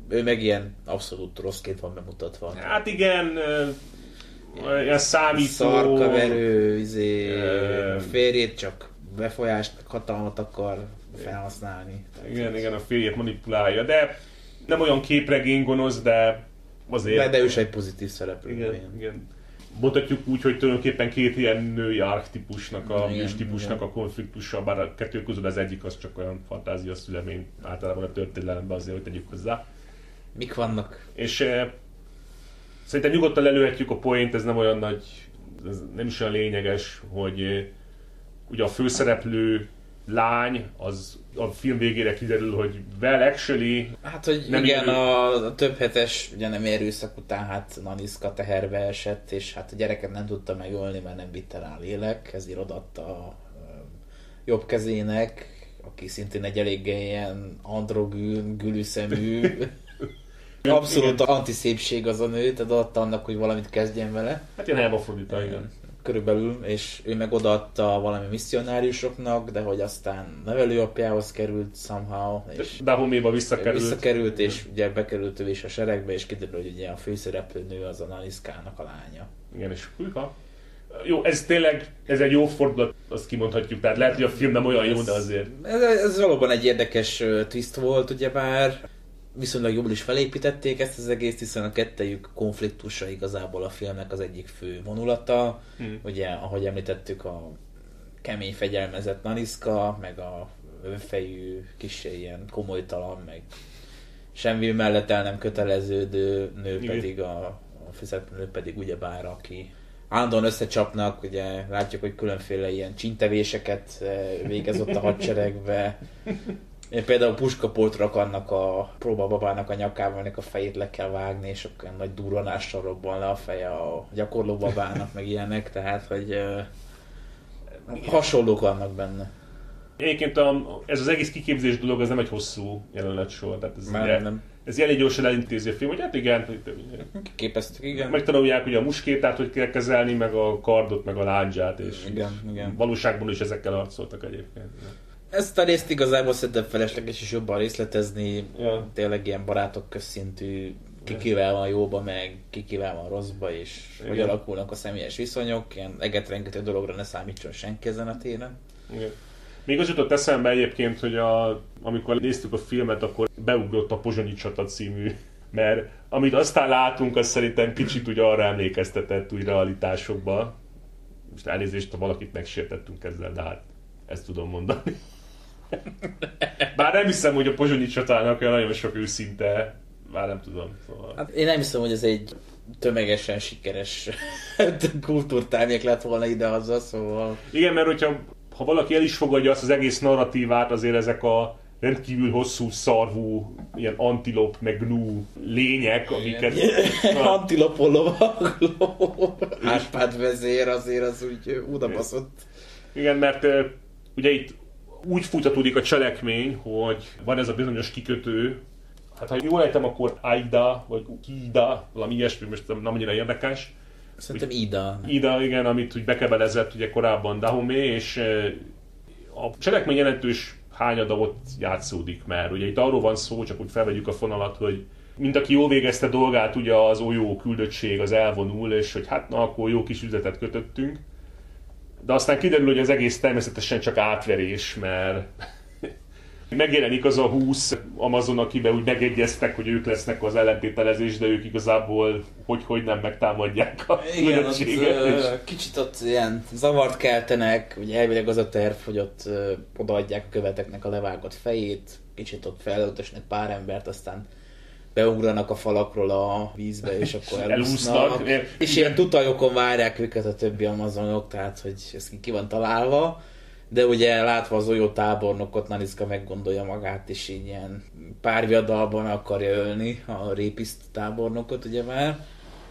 Ő meg ilyen abszolút rosszként van bemutatva. Hát igen, ilyen számító... Szarkaverő, férjét csak befolyást, hatalmat akar felhasználni. Tehát igen, a férjét manipulálja, de nem olyan képregény gonosz, de azért... De ő is egy pozitív szereplő. Igen. Mondhatjuk úgy, hogy tulajdonképpen két ilyen női archetípusnak a konfliktusa, bár a kettő közül az egyik az csak olyan fantázia szülemény általában a történelemben, azért, hogy tegyük hozzá. Mik vannak? És szerintem nyugodtan lelőhetjük a poént, ez nem olyan nagy, ez nem is olyan lényeges, hogy ugye a főszereplő lány, az a film végére kiderül, hogy well, actually... Hát, hogy nem igen, a több hetes, ugye nem erőszak után, hát Naniszka teherbe esett, és hát a gyereket nem tudta megölni, mert nem vitte rá lélek, ezért odaadta a jobb kezének, aki szintén egy eléggé ilyen androgűn, gülüszemű, abszolút antiszépség az a nő, tehát odaadta annak, hogy valamit kezdjen vele. Hát ilyen hermafrodita, igen. Körülbelül, és ő meg odaadta valami misszionáriusoknak, de hogy aztán nevelőapjához került somehow, és Dahomeyba visszakerült, és ugye bekerült ő is a seregbe, és kiderül, hogy ugye a főszereplő nő az a Naniszkának a lánya. Igen, és hűha. Jó, ez tényleg, ez egy jó fordulat, azt kimondhatjuk, tehát lehet, hogy a film nem olyan jó, de azért. Ez valóban egy érdekes twist volt, ugyebár. Viszonylag jól is felépítették ezt az egész, hiszen a kettejük konfliktusa igazából a filmnek az egyik fő vonulata. Ugye, ahogy említettük, a kemény fegyelmezett Naniszka, meg a önfejű, kicsi ilyen komolytalan, meg semmi mellett el nem köteleződő nő pedig a fizetnő pedig ugyebár, aki állandóan összecsapnak, ugye látjuk, hogy különféle ilyen csintevéseket végez ott a hadseregbe. Például puskapolt rakannak a próbababának a nyakában, ennek a fejét le kell vágni, és akkor nagy durranással robban le a feje a gyakorló babának, meg ilyenek, tehát hogy hasonlók vannak benne. Egyébként ez az egész kiképzés dolog, ez nem egy hosszú jelenetsor, tehát ez elég gyorsan elintézi a film, hogy hát igen, kiképeztük, igen. Megtanulják ugye a muskétát, hogy kell kezelni, meg a kardot, meg a lándzsát, és igen, igen. Valóságban is ezekkel harcoltak egyébként. Ezt a részt igazából szerintem felesleges is jobban részletezni, ja. Tényleg ilyen barátok közszintű, kikivel van jóba, meg kikivel van rosszba, és igen. Hogy alakulnak a személyes viszonyok, ilyen egetrengető dologra ne számítson senki ezen a téren. Igen. Még az jutott eszembe egyébként, hogy amikor néztük a filmet, akkor beugrott a Pozsonyi csata című, mert amit aztán látunk, az szerintem kicsit úgy arra emlékeztetett úgy realitásokba. Most elnézést, ha valakit megsértettünk ezzel, de hát ezt tudom mondani. Bár nem hiszem, hogy a Pozsonyi csatának olyan nagyon sok őszinte, már nem tudom. Szóval... Hát én nem hiszem, hogy ez egy tömegesen sikeres kultúrtárnyék lett volna idehaza, szóval... Igen, mert ha valaki el is fogadja azt az egész narratívát, azért ezek a rendkívül hosszú szarvú, ilyen antilop meg gnú lények, amiket... Antilopon lovagló, Áspád vezér azért az úgy odabaszott. Igen, mert ugye itt úgy futatódik a cselekmény, hogy van ez a bizonyos kikötő. Hát ha jól értem, akkor Ouidah, vagy Ouidah, valami ilyesmi, most nem annyira érdekes. Szerintem Ouidah, igen, amit úgy bekebelezett ugye korábban Dahomey, és a cselekmény jelentős hányada ott játszódik már. Ugye itt arról van szó, csak úgy felvegyük a fonalat, hogy mint aki jól végezte dolgát, ugye az Oyo küldöttség az elvonul, és hogy hát na, akkor jó kis üzletet kötöttünk. De aztán kiderül, hogy az egész természetesen csak átverés, mert megjelenik az a 20 Amazon, akiben úgy megegyeztek, hogy ők lesznek az ellentételezés, de ők igazából hogy nem megtámadják a különbséget. És... Kicsit ott ilyen zavart keltenek, ugye elvileg az a terv, hogy ott odaadják a követeknek a levágott fejét, kicsit ott felöltösnek pár embert, aztán beugranak a falakról a vízbe, és akkor elúsznak. És ilyen tutajokon várják őket a többi amazonok, tehát hogy ez ki van találva. De ugye látva az Oyo tábornokot, Naniszka meggondolja magát, és így ilyen párviadalban akarja ölni a répiszt tábornokot, ugye már.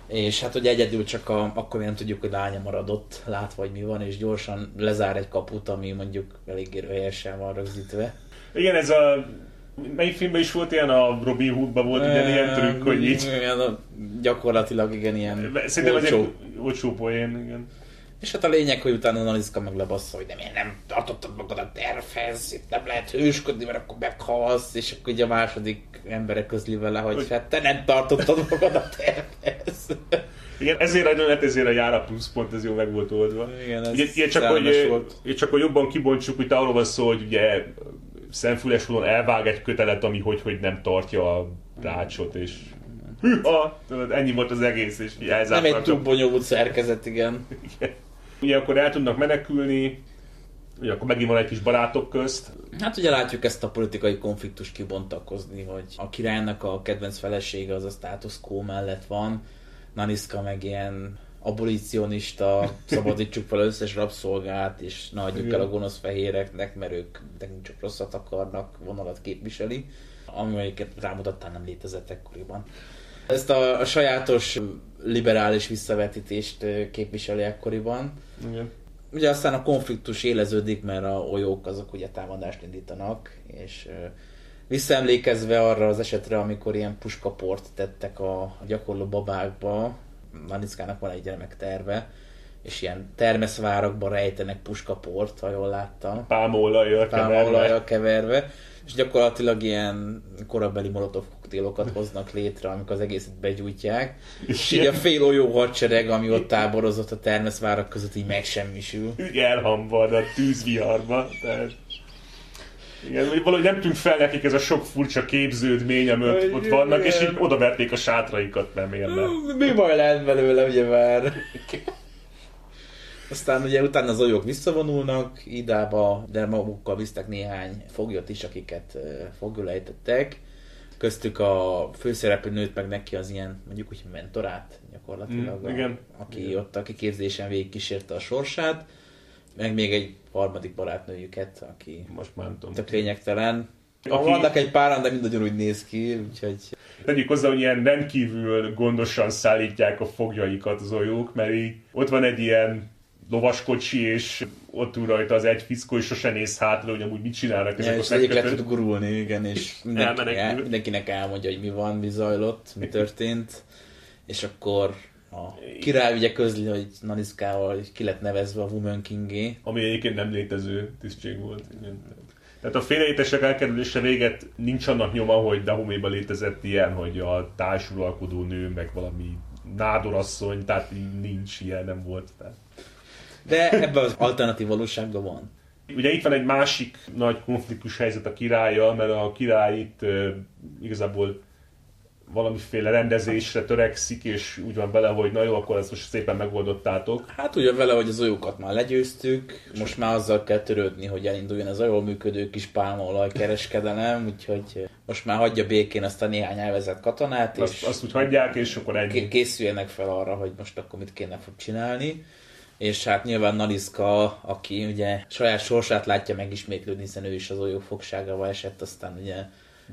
És hát ugye egyedül csak akkor nem tudjuk, hogy lánya maradott, látva, hogy mi van, és gyorsan lezár egy kaput, ami mondjuk eléggé helyesen van rögzítve. Igen, ez a... Melyik filmben is volt ilyen? A Robin Hoodban volt ilyen trükk, hogy így... Igen, gyakorlatilag igen, ilyen szerintem olcsó poén, igen. És hát a lényeg, hogy utána Naniszka meg lebassza, hogy nem adtad magad a tervhez, itt nem lehet hősködni, mert akkor meghalsz, és akkor ugye a második embere közli vele, hogy hát te nem tartottad magad a tervhez. Igen, ezért a jár a pluszpont, ez jól meg volt oldva. Igen, ez ugye, csak hogy jobban kibontsuk, itt arról van szó, hogy ugye... szemfüles hulon elvág egy kötelet, ami hogy nem tartja a rácsot, és ennyi volt az egész, és elzártak. Nem egy túl bonyolult szerkezet, igen. Ugye akkor el tudnak menekülni, ugye akkor megint van egy kis barátok közt. Hát ugye látjuk ezt a politikai konfliktust kibontakozni, hogy a királynak a kedvenc felesége az a status quo mellett van, Naniszka meg ilyen abolicionista, szabadítsuk fel összes rabszolgát, és ne adjuk el a gonosz fehéreknek, mert ők csak rosszat akarnak, vonalat képviseli, amelyiket rámutattál nem létezett ekkoriban. Ezt a sajátos liberális visszavetítést képviseli ekkoriban. Igen. Ugye aztán a konfliktus éleződik, mert a Olyók azok ugye támadást indítanak, és visszaemlékezve arra az esetre, amikor ilyen puskaport tettek a gyakorló babákba, Naniszkának van egy remek terve, és ilyen termeszvárakban rejtenek puskaport, ha jól láttam. Pálmaolajjal keverve. És gyakorlatilag ilyen korabeli molotov koktélokat hoznak létre, amikor az egészet begyújtják. És így a fél Oyo hadsereg, ami ott táborozott a termeszvárak között, így megsemmisül. Elhamvad a tűzviharban. Tehát... Igen, valahogy nem tűnt fel nekik ez a sok furcsa képződmény, amit ott vannak, és így odaverték a sátraikat, nem érne. Mi baj lehet belőle, ugye már? Aztán ugye utána az olyok visszavonulnak Idába, de magukkal visztek néhány foglyot is, akiket foglyul ejtettek. Köztük a főszereplő nőtt meg neki az ilyen, mondjuk úgy mentorát gyakorlatilag, igen. Ott a kiképzésen végig kísérte a sorsát, meg még egy harmadik barátnőjüket, aki most már nem tudom, tök lényegtelen. Vannak egy páran, de mindannyian úgy néz ki, úgyhogy... Tegyük hozzá, hogy ilyen rendkívül gondosan szállítják a foglyaikat az olyók, mert így ott van egy ilyen lovaskocsi, és ott túl rajta az egy fickó, és sose néz hátra, hogy amúgy mit csinálnak ezek, ja, és egyik le tud gurulni, igen, és mindenkinek elmondja, hogy mi van, mi zajlott, mi történt, és akkor a király ugye közli, hogy Naniszkával ki lett nevezve a Woman Kingé. Ami egyébként nem létező tisztség volt. Igen. Tehát a félreértések elkerülése véget nincs annak nyoma, hogy Dahomeyban létezett ilyen, hogy a társuralkodó nő, meg valami nádorasszony, tehát nincs ilyen, nem volt. Tehát. De ebben az alternatív valóságban van. Ugye itt van egy másik nagy konfliktus helyzet a királlyal, mert a király itt igazából valamiféle rendezésre törekszik, és úgy van vele, hogy na jó, akkor ezt most szépen megoldottátok. Hát úgy van vele, hogy az olyókat már legyőztük, most már azzal kell törődni, hogy elinduljon az jól működő kis pálmaolaj kereskedelem, úgyhogy most már hagyja békén azt a néhány elvezett katonát, és azt úgy hagyják, és akkor ennyi. Készüljenek fel arra, hogy most akkor mit kéne fog csinálni. És hát nyilván Naniszka, aki ugye saját sorsát látja megismétlődni, hiszen ő is az olyó fogságával esett, aztán ugye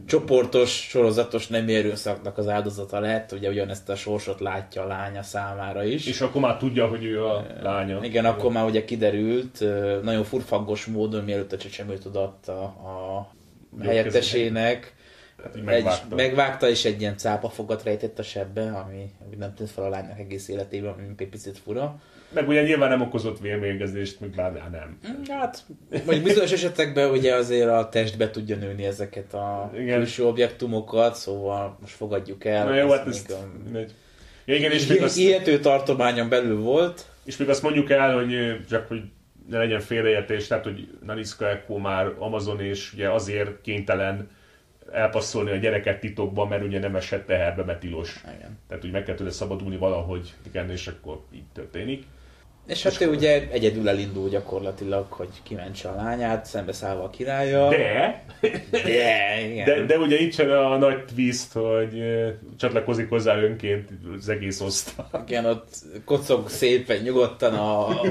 csoportos, sorozatos nemi erőszaknak az áldozata lett, ugye ugyanezt a sorsot látja a lánya számára is. És akkor már tudja, hogy ő a lánya. Igen, akkor már ugye kiderült, nagyon furfangos módon, mielőtt a csecsemőt odaadta a helyettesének. Hát, megvágta, és egy ilyen cápafogat rejtett a sebbe, ami nem tűnt fel a lánynak egész életében, ami egy picit fura. Meg ugye nyilván nem okozott vérmérgezést, meg bár nem. Hát, vagy bizonyos esetekben ugye azért a testbe tudja nőni ezeket a külső objektumokat, szóval most fogadjuk el. Na jó, hát ezt... Ilyető tartományon belül volt. És még azt mondjuk el, hogy csak hogy ne legyen félreértés, tehát hogy Naniszka Eko már Amazon, és ugye azért kénytelen elpasszolni a gyereket titokban, mert ugye nem esett teherbe, mert tilos. Igen. Tehát úgy meg kell tőle szabadulni valahogy, igen, és akkor így történik. És hát ő ugye egyedül elindul gyakorlatilag, hogy kimentse a lányát, szembeszállva a királlyal. De ugye itt sem a nagy twist, hogy csatlakozik hozzá önként az egész osztály. Igen, ott kocog szépen nyugodtan a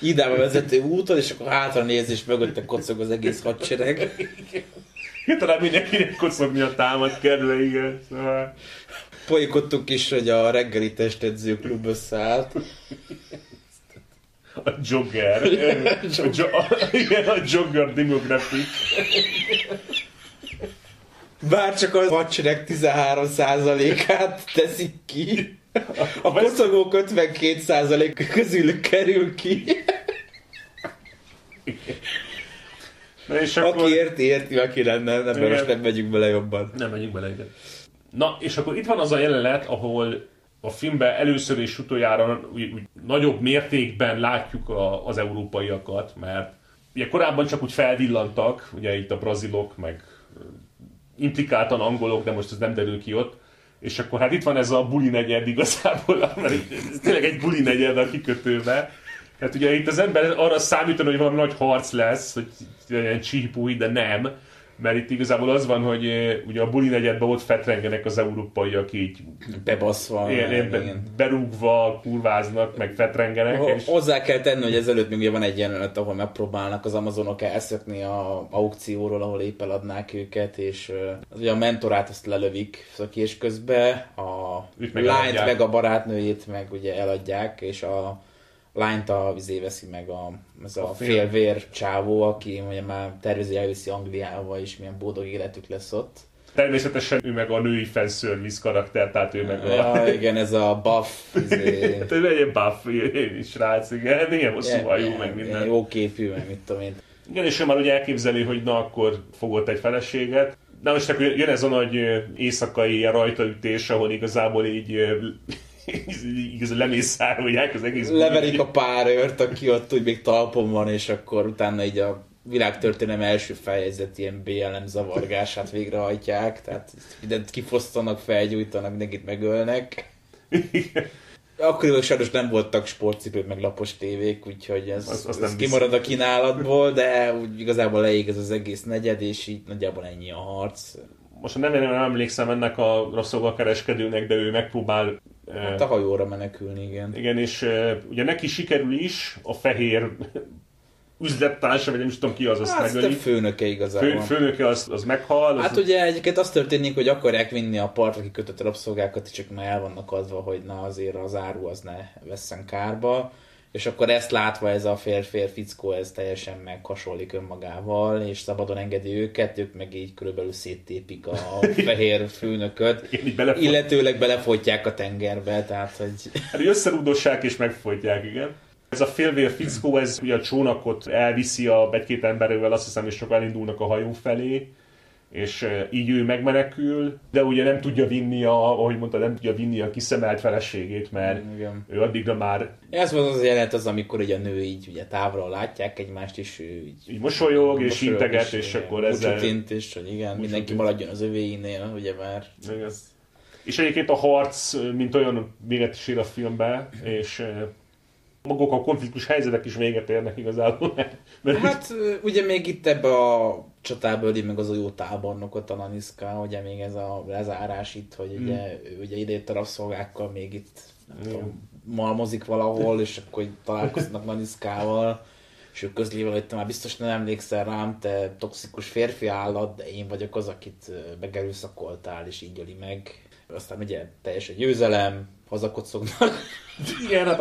Idába vezető úton, és akkor hátra néz, és mögötte kocog az egész hadsereg. Talán mindenkinek kocogni a támad kedve, igen. Szóval... Poékodtuk is, hogy a reggeli testedző klub összeállt. A jogger. Igen, a jogger demographic. Bárcsak a hadsereg 13%-át teszik ki. A kocogók 52% közül kerül ki. És akkor... Aki érti, aki lenne, de most nem megyünk bele jobban. Nem megyünk bele, igen. Na, és akkor itt van az a jelenet, ahol a filmben először és utoljára úgy nagyobb mértékben látjuk az európaiakat, mert ugye korábban csak úgy felvillantak, ugye itt a brazilok, meg implikáltan angolok, de most ez nem derül ki ott, és akkor hát itt van ez a buli negyed igazából, mert ez tényleg egy buli negyed a kikötőbe. Hát ugye itt az ember arra számítani, hogy valami nagy harc lesz, hogy ilyen csípúj, de nem. Mert itt igazából az van, hogy ugye a buli negyedben ott fetrengenek az európaiak így... Bebaszva. Ilyen, berúgva, kurváznak, meg fetrengenek. És... Hozzá kell tenni, hogy ezelőtt még ugye van egy jelenet, ahol megpróbálnak az amazonok elszökni a aukcióról, ahol épp eladnák őket, és ugye a mentorát azt lelövik szökés közben, a lányt meg a barátnőjét meg ugye eladják, és a... lányt a vizé veszi meg ez a félvér csávó, aki ugye már tervezi elviszi Angliába, és milyen boldog életük lesz ott. Természetesen ő meg a női fanservice karakter, tehát ő meg a... Ja, igen, ez a buff. Tehát ő egy buff srác, igen, ilyen hosszú hajú, meg minden. Jó képű, meg mit tudom én. Igen, és ő már ugye elképzeli, hogy na akkor fogott egy feleséget. Na most akkor jön ez a nagy éjszakai rajtaütés, ahol igazából így... igazán lemészárolják az egész... Leverik a párőrt, aki ott úgy még talpon van, és akkor utána így a világtörténelem első fejezet ilyen BLM zavargását végrehajtják, tehát mindent kifosztanak, felgyújtanak, mindenkit megölnek. Akkoriban sajnos nem voltak sportcipők, meg lapos tévék, úgyhogy ez kimarad a kínálatból, de úgy igazából leég ez az egész negyed, és így nagyjából ennyi a harc. Most nem emlékszem ennek a rabszolgakereskedőnek, de ő megpróbál... Hát a hajóra menekülni, igen. Igen, és ugye neki sikerül is a fehér üzlettársa, vagy nem is tudom ki az, azt megöli. Hát a főnöke igazából. Főnöke az meghal. Az... Hát ugye egyébként az történik, hogy akarják vinni a partra kikötött rabszolgákat, és csak már el vannak adva, hogy na azért az áru az ne vesszen kárba. És akkor ezt látva ez a férfi fickó, ez teljesen meghasonlik önmagával, és szabadon engedi őket, ők meg így körülbelül széttépik a fehér főnököt, illetőleg belefojtják a tengerbe, tehát hogy... Hát összerúdossák és megfojtják, igen. Ez a félvér fickó, ez ugye a csónakot elviszi a egy-két emberével, azt hiszem, és csak elindulnak a hajó felé, és így ő megmenekül, de ugye nem tudja vinni, ahogy mondtad, nem tudja vinni a kiszemelt feleségét, mert igen. Ő addigra már... Ez volt az jelent az, amikor ugye a nő így ugye távolról látják egymást, és ő így mosolyog, és integet, és akkor ezzel... Kucsutint, és hogy igen, mindenki maradjon az övéinél, ugye már... Igen. És egyébként a harc, mint olyan véget is ér a filmben, és... Maguk a konfliktus helyzetek is véget érnek igazából. Hát ugye még itt ebbe a csatába öli meg az Oyo tábornokot, a Naniszka, ugye még ez a lezárás itt, hogy ugye idejött a rabszolgákkal, még itt nem tudom, malmozik valahol, és akkor találkoznak Naniszkával, és ő közlével, hogy te már biztos nem emlékszel rám, te toxikus férfi állat, de én vagyok az, akit megerőszakoltál, és így öli meg. Aztán ugye teljesen győzelem, hazakocognak. Igen, hát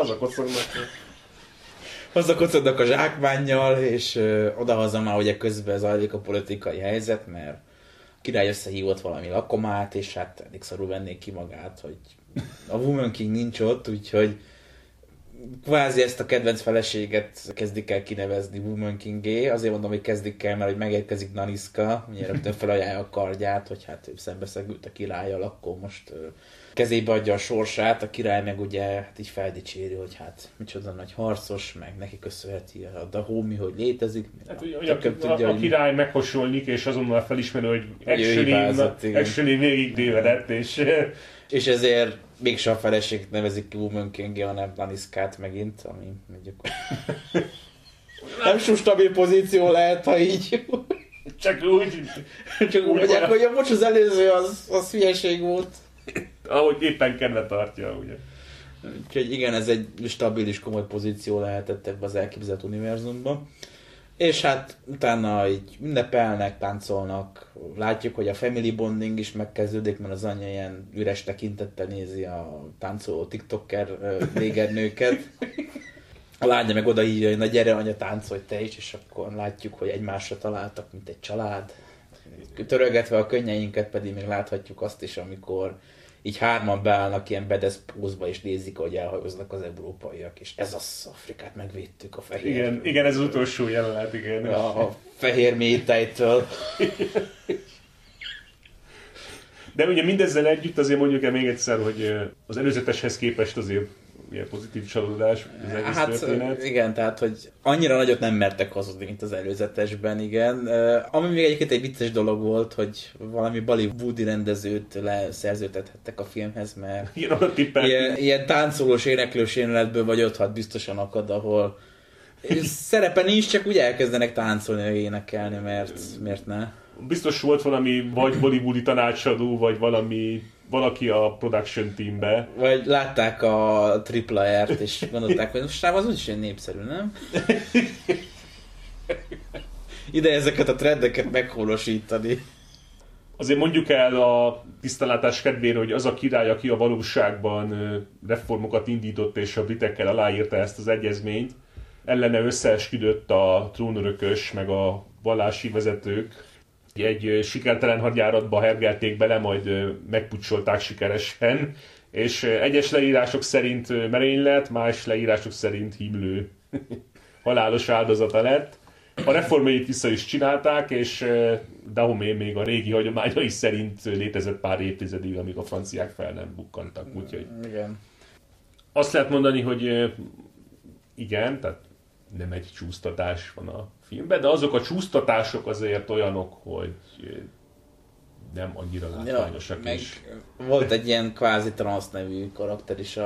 hazakocognak a zsákmánnyal, és odahaza már ugye közben zajlik a politikai helyzet, mert a király összehívott valami lakomát, és hát elég szarul vennék ki magát, hogy a Woman King nincs ott, úgyhogy kvázi ezt a kedvenc feleséget kezdik el kinevezni Woman King-é. Azért mondom, hogy kezdik el, mert hogy megérkezik Naniszka, rögtön felajánlja a kardját, hogy hát ő szembeszegült a királlyal, akkor most kezébe adja a sorsát, a király meg ugye hát így feldicséri, hogy hát micsoda nagy harcos, meg neki köszönheti a Dahomey, hogy létezik. Hát, a király meghasonlik, és azonnal felismeri, hogy actually végig tévedett, és ezért mégsem a feleség nevezik ki Woman King-e, hanem Naniszkát megint, ami nem stabil pozíció lehet, ha így... Csak úgy mondják, hogy a bocs, az előző az hülyeség volt. Ahogy éppen kedve tartja, ugye. Úgyhogy igen, ez egy stabil és komoly pozíció lehetett ebben az elképzelt univerzumban. És hát utána így ünnepelnek, táncolnak, látjuk, hogy a family bonding is megkezdődik, mert az anyja ilyen üres tekintettel nézi a táncoló tiktoker négernőket. A lánya meg oda hívja, hogy na gyere anya, táncolj te is, és akkor látjuk, hogy egymásra találtak, mint egy család. Törölgetve a könnyeinket pedig még láthatjuk azt is, amikor így hárman beállnak ilyen bedesz pózba, és nézik, hogy elhajoznak az európaiak, és ez az, Afrikát megvédtük a fehér... Igen, ez az utolsó jelenet, igen. A fehér mélytejtől. De ugye mindezzel együtt azért mondjuk el még egyszer, hogy az előzeteshez képest azért ilyen pozitív csalódás az egész történet. Igen, tehát, hogy annyira nagyot nem mertek hazudni, mint az előzetesben, igen. Ami még egyébként egy vicces dolog volt, hogy valami bollywoodi rendezőt leszerződtethettek a filmhez, mert ilyen táncolós, éneklős éneletből vagy 5-6 biztosan akad, ahol szerepe nincs, csak úgy elkezdenek táncolni, vagy énekelni, mert miért ne? Biztos volt valami vagy bollywoodi tanácsadó, vagy valaki a production teambe. Vagy látták a Triple R-t, és gondolták, hogy most az úgyis olyan népszerű, nem? Ide ezeket a trendeket meghonosítani. Azért mondjuk el a tisztánlátás kedvére, hogy az a király, aki a valóságban reformokat indított, és a britekkel aláírta ezt az egyezményt, ellene összeesküdött a trónörökös, meg a vallási vezetők. Egy sikertelen hadjáratba hergelték bele, majd megpucsolták sikeresen, és egyes leírások szerint merénylet, más leírások szerint himlő halálos áldozata lett. A reformjait vissza is csinálták, és Dahomey még a régi hagyományai szerint létezett pár évtizedig, amíg a franciák fel nem bukkantak, úgyhogy... Igen. Azt lehet mondani, hogy igen, tehát nem egy csúsztatás van a filmben, de azok a csúsztatások azért olyanok, hogy nem annyira látványosak is. Volt egy ilyen kvázi transz nevű karakter is,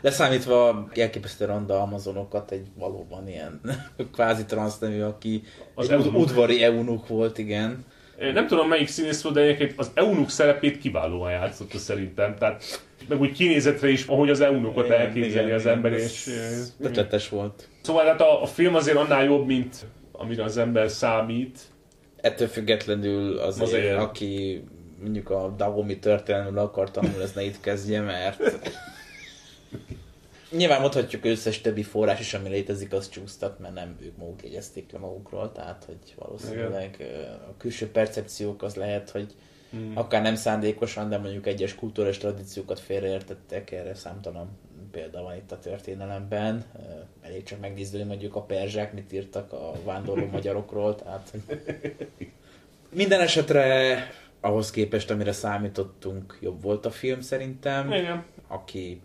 leszámítva elképesztő ronda amazonokat, egy valóban ilyen kvázi transz nevű, aki az udvari eunuk volt, igen. Nem tudom melyik színész volt, de egyébként az eunuk szerepét kiválóan játszotta szerintem, tehát meg úgy kinézetre is, ahogy az eunukot elképzeli az ember, és... Tökéletes volt. Szóval hát a film azért annál jobb, mint amire az ember számít. Ettől függetlenül azért. Aki mondjuk a Dahomey történelmről akar tanulni, ez ne itt kezdje, mert... Nyilván mondhatjuk, összes többi forrás is, ami létezik, az csúsztat, mert nem ők maguk jegyezték le magukról, tehát hogy valószínűleg a külső percepciók az lehet, hogy akár nem szándékosan, de mondjuk egyes kulturális tradíciókat félreértettek, erre számtalan példa van itt a történelemben. Elég csak megnézni, hogy mondjuk a perzsák mit írtak a vándorló magyarokról, tehát minden esetre ahhoz képest, amire számítottunk, jobb volt a film szerintem. Igen. Aki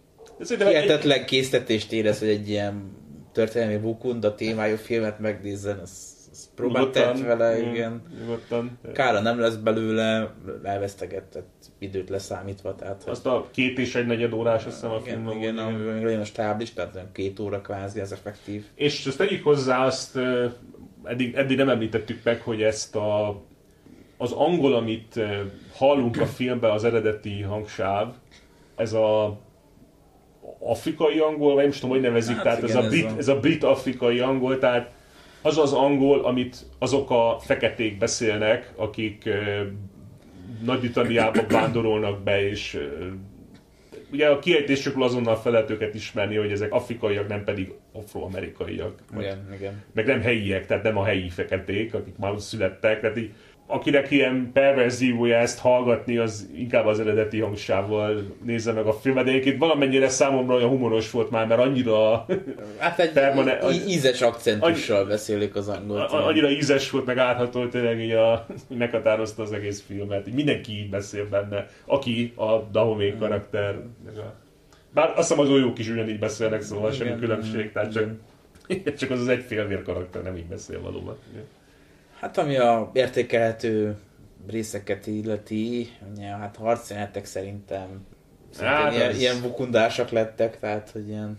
hihetetlen késztetést érez, hogy egy ilyen történelmi Wakanda témájú filmet megnézzen, az próbált tett vele, igen. Nyugodtan. Kára nem lesz belőle, elvesztegetett időt leszámítva. Tehát, azt a 2,5 órás, azt hiszem a filmben. Igen, amiről én a stáblistát, tehát 2 óra kvázi, ez effektív. És azt tegyük hozzá, azt eddig nem említettük meg, hogy ezt az angol, amit hallunk a filmben, az eredeti hangsáv, ez a afrikai angol, vagy nem tudom, hogy nevezik, hát tehát igen, ez a brit-afrikai angol, tehát az az angol, amit azok a feketék beszélnek, akik Nagy-Britanniába vándorolnak be, és ugye a kiejtésükről azonnal fel lehet őket ismerni, hogy ezek afrikaiak, nem pedig afroamerikaiak. Igen. Meg nem helyiek, tehát nem a helyi feketék, akik már születtek, tehát így, akinek ilyen perverzívója ezt hallgatni, az inkább az eredeti hangsávval nézze meg a filmet. De egyébként valamennyire számomra olyan humoros volt már, mert annyira... Hát egy ízes akcentussal beszélik az angolt. Annyira ízes volt, meg átható, tényleg így meghatározta az egész filmet. Így mindenki így beszél benne, aki a Dahomey karakter. Bár azt hiszem az Olyók is ugyanígy beszélnek, szóval semmi különbség, tehát csak az egy félvér karakter nem így beszél valóban. Hát ami a értékelhető részeket illeti, ugye, hát harcjelenetek szerintem ilyen bukundásak lettek, tehát hogy ilyen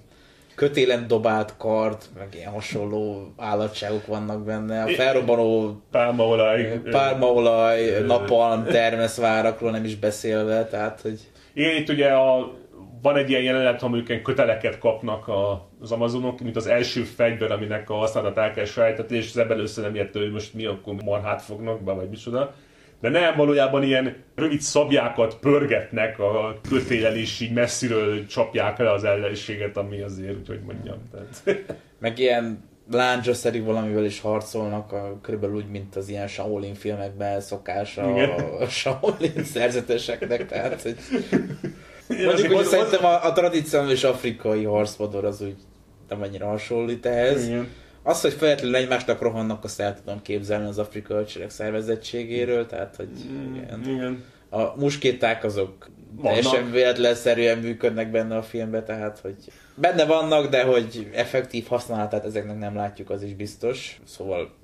kötélen dobált kard, meg ilyen hasonló állatságok vannak benne. A felrobbanó pálmaolaj, napalm, termeszvárakról nem is beszélve, tehát hogy... Igen, itt ugye van egy ilyen jelenet, amikor köteleket kapnak az amazonok, mint az első fegyver, aminek a használatát el kell sajátítani, és az ebben először nem érte, hogy most mi, akkor marhát fognak be, vagy micsoda. De nem, valójában ilyen rövid szabjákat pörgetnek a kötélen, és így messziről csapják le az ellenséget, ami azért, úgyhogy mondjam. Tehát. Meg ilyen lándzsaszerű valamivel is harcolnak, körülbelül úgy, mint az ilyen Shaolin filmekben szokása a Shaolin szerzeteseknek, tehát hogy... Mondjuk, hogy szerintem a tradicionális afrikai harcmodor az úgy nem annyira hasonlít ehhez. Igen. Az, hogy feltétlenül egymásnak rohannak, azt el tudom képzelni az afrikai hadsereg szervezettségéről, tehát hogy igen. A muskéták azok teljesen véletlenszerűen működnek benne a filmben, tehát hogy benne vannak, de hogy effektív használatát ezeknek nem látjuk, az is biztos. Szóval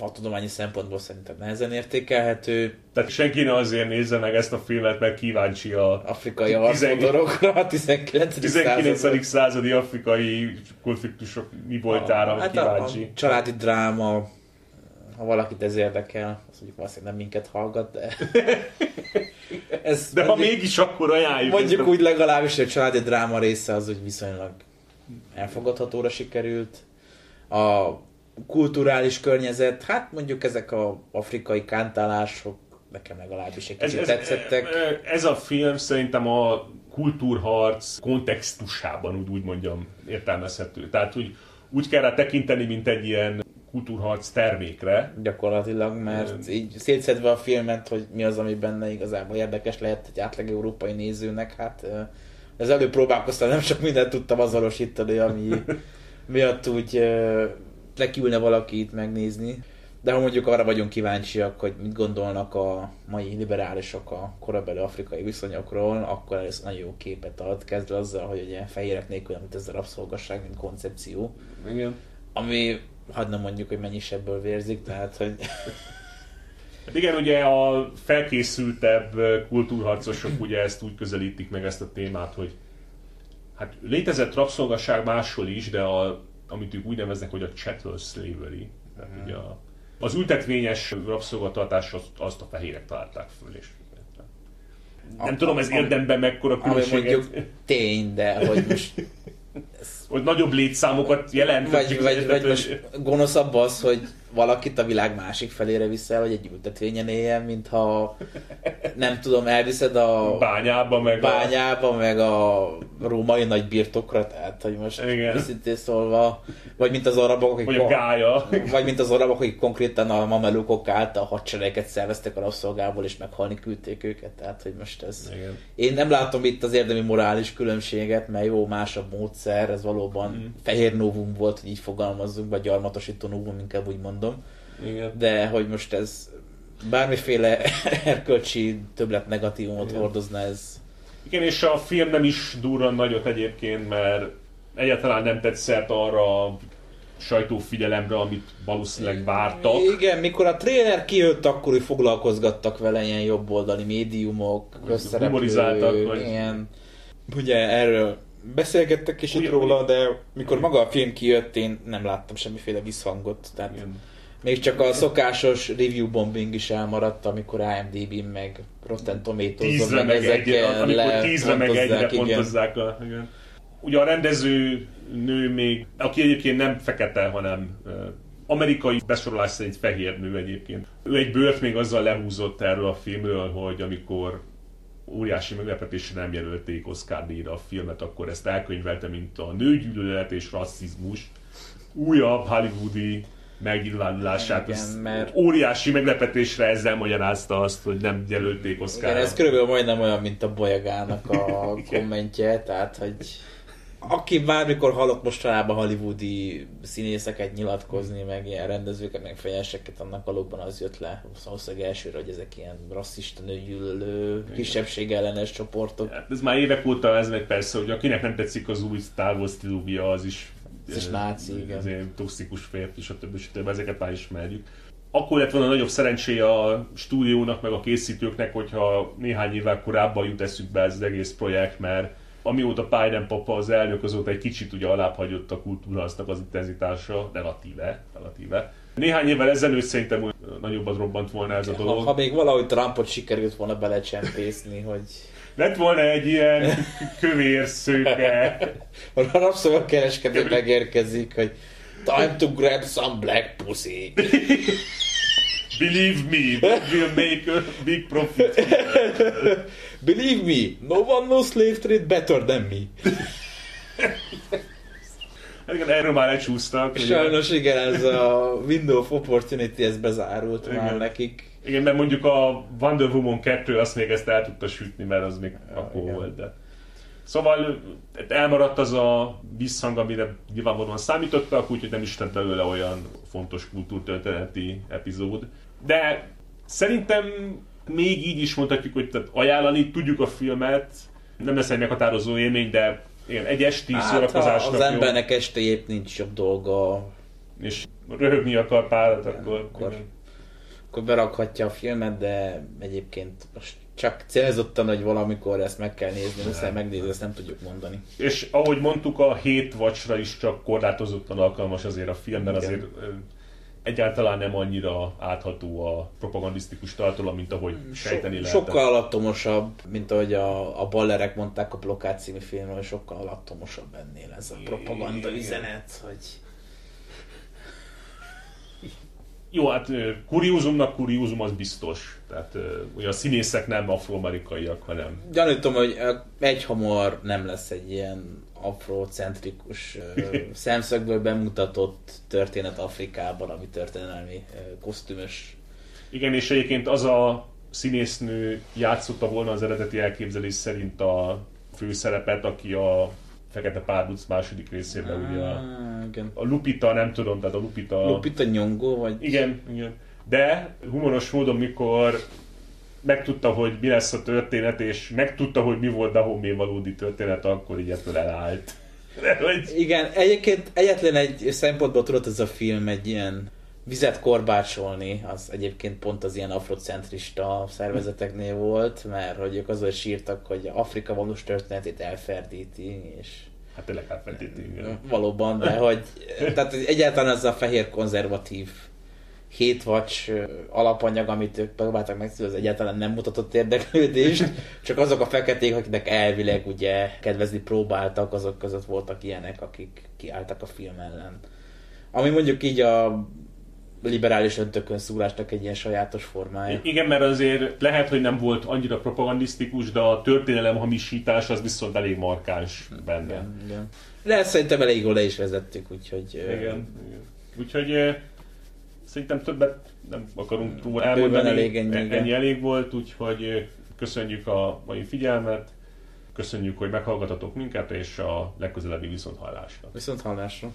a tudományi szempontból szerintem nehezen értékelhető. Tehát senki ne azért nézze meg ezt a filmet, mert kíváncsi a... afrikai harcmodorokra, a 19. századi afrikai konfliktusok mi voltára, hát kíváncsi. A családi dráma, ha valakit ez érdekel, az mondjuk valószínűleg nem minket hallgat, de... de mondjuk, ha mégis, akkor ajánljuk. Mondjuk úgy legalábbis, hogy a családi dráma része az úgy viszonylag elfogadhatóra sikerült. A kulturális környezet, hát mondjuk ezek az afrikai kántálások nekem legalábbis egy kicsit tetszettek. Ez a film szerintem a kultúrharc kontextusában úgy mondjam értelmezhető. Tehát úgy kell rá tekinteni, mint egy ilyen kultúrharc termékre. Gyakorlatilag, mert így szétszedve a filmet, hogy mi az, ami benne igazából érdekes lehet egy átlag európai nézőnek, hát az előbb próbálkoztam, nem csak mindent tudtam azonosítani, ami miatt úgy lekiülne valaki itt megnézni, de ha mondjuk arra vagyunk kíváncsiak, hogy mit gondolnak a mai liberálisok a korabeli afrikai viszonyokról, akkor ez nagyon jó képet ad, kezdve azzal, hogy ugye fehérek nélkül, amit ez a rabszolgasság, mint koncepció. Igen. Ami, hadd nem mondjuk, hogy mennyi sebből vérzik, tehát hogy Igen, ugye a felkészültebb kultúrharcosok ugye ezt úgy közelítik meg ezt a témát, hogy hát létezett rabszolgaság máshol is, de amit ők úgy neveznek, hogy a Chattel Slavery, tehát ugye az ültetvényes rabszolgatartás, azt a fehérek találták föl, és nem tudom, ez érdemben mekkora különbséget. Mondjuk tény, de hogy most... Hogy nagyobb létszámokat jelent. Vagy most gonoszabb az, hogy valakit a világ másik felére viszel, vagy egy ültetvényen éljen, mintha nem tudom, elviszed a bányába, meg a római nagy birtokra, tehát hogy most őszintén szólva, vagy mint az arabok, akik konkrétan a mamelukok által hadsereget szerveztek a rabszolgából, és meghalni küldték őket, tehát hogy most ez... Igen. Én nem látom itt az érdemi morális különbséget, mert jó, más a módszer, ez valóban fehér novum volt, hogy így fogalmazzunk, vagy gyarmatosító novum, inkább úgy mondom. Igen. De hogy most ez bármiféle erkölcsi többlet negatívumot hordozna ez. Igen, és a film nem is durran nagyot egyébként, mert egyáltalán nem tett szert arra a sajtófigyelemre, amit valószínűleg vártak. Igen, mikor a trailer kijött, akkor úgy foglalkozgattak vele ilyen jobboldali médiumok, közszereplők, ilyen. Ugye erről beszélgettek is itt róla, de mikor maga a film kijött, én nem láttam semmiféle visszhangot, tehát még csak a szokásos review bombing is elmaradt, amikor IMDb-n meg Rotten Tomatoes-on meg ezeken lepontozzák. Ugye a rendező nő még, aki egyébként nem fekete, hanem amerikai besorolás szerint fehér nő egyébként. Ő egy bőrt még azzal lehúzott erről a filmről, hogy amikor óriási meglepetésre nem jelölték Oscar-díjra a filmet, akkor ezt elkönyvelte, mint a nőgyűlölet és rasszizmus újabb hollywoodi megnyilvánulását. Igen, mert... Óriási meglepetésre ezzel magyarázta azt, hogy nem jelölték Oscar-ra. Igen, ez körülbelül majdnem olyan, mint a Boyegának a kommentje, tehát hogy aki bármikor hallott mostanában hollywoodi színészeket nyilatkozni, meg ilyen rendezőket, meg fejelseket, annak valóban az jött le, szóval elsőre, hogy ezek ilyen rasszista, nőgyűlölő, kisebbségellenes csoportok. Hát ez már évek óta, ez meg persze, hogy akinek nem tetszik az új Star Wars trilógia, az is náci, igen. Az ilyen toxikus férfi, stb. Ezeket már ismerjük. Akkor lett volna nagyobb szerencséje a stúdiónak, meg a készítőknek, hogyha néhány évvel korábban jut eszükbe ez az egész projekt, mert amióta Biden papa az elnök, azóta egy kicsit ugye alább hagyott a kultúrharcnak az intenzitása, relatíve. Néhány évvel ezelőtt szerintem nagyobbat robbant volna ez a dolog. Ha még valahogy Trumpot sikerült volna belecsempészni, hogy... Lett volna egy ilyen kövér szőke. A rabszolgakereskedő megérkezik, hogy time to grab some black pussy. Believe me, we'll make a big profit. Believe me, no one knows slave trade better than me. Erről már lecsúsztak. Sajnos igen, ez a window of opportunity, ez bezárult már nekik. Igen, mert mondjuk a Wonder Woman 2 azt még ezt el tudta sütni, mert az még akkor volt, de... Szóval elmaradt az a visszhang, amire nyilvánvalóan számítottak, úgyhogy nem is lett belőle olyan fontos kultúrtörténeti epizód. De szerintem még így is mondhatjuk, hogy tehát ajánlani tudjuk a filmet, nem lesz egy meghatározó élmény, de igen, egy esti szórakozásnak jó. Az embernek estéjépp nincs jobb dolga. És röhögni akar párat, akkor berakhatja a filmet, de egyébként most csak célzottan, hogy valamikor ezt meg kell nézni, muszáj megnézni, ezt nem tudjuk mondani. És ahogy mondtuk, a hét vacsra is csak korlátozottan alkalmas azért a film, mert azért egyáltalán nem annyira átható a propagandisztikus tartalom, mint ahogy sejteni lehet. Sokkal alattomosabb, mint ahogy a ballerek mondták a Blokád című filmről, sokkal alattomosabb ennél ez a propaganda üzenet, hogy... Jó, hát kuriózumnak kuriózum az biztos. Tehát ugye a színészek nem afroamerikaiak, hanem... Gyanítom, hogy egyhamar nem lesz egy ilyen afrocentrikus szemszögből bemutatott történet Afrikában, ami történelmi kosztümös. Igen, és egyébként az a színésznő játszotta volna az eredeti elképzelés szerint a főszerepet, aki a Fekete Párduc második részében ugye a Lupita, nem tudom, tehát a Lupita Nyongó vagy... Igen. De humoros módon, mikor megtudta, hogy mi lesz a történet, és megtudta, hogy mi volt Dahomey valódi történet, akkor így ettől elállt. De, hogy... Igen, egyébként egyetlen egy szempontból tudott ez a film egy ilyen Vizet korbácsolni, az egyébként pont az ilyen afrocentrista szervezeteknél volt, mert hogy ők azért sírtak, hogy Afrika valós történetét elferdíti, és... Hát tényleg elferdíti, igen. Valóban, de hogy... Tehát egyáltalán ez a fehér konzervatív hétvacs alapanyag, amit ők próbáltak megszülni, az egyáltalán nem mutatott érdeklődést, csak azok a feketék, akiknek elvileg ugye kedvezni próbáltak, azok között voltak ilyenek, akik kiálltak a film ellen. Ami mondjuk így a liberális öntökön szúrásnak egy ilyen sajátos formája. Igen, mert azért lehet, hogy nem volt annyira propagandisztikus, de a történelem hamisítás az viszont elég markáns benne. Igen, igen. De ezt szerintem elég jól le is vezettük, úgyhogy... Igen, igen. Úgyhogy szerintem többet nem akarunk túl elmondani. Ennyi elég volt, úgyhogy köszönjük a mai figyelmet, köszönjük, hogy meghallgatatok minket, és a legközelebbi viszonthallásra. Viszonthallásra.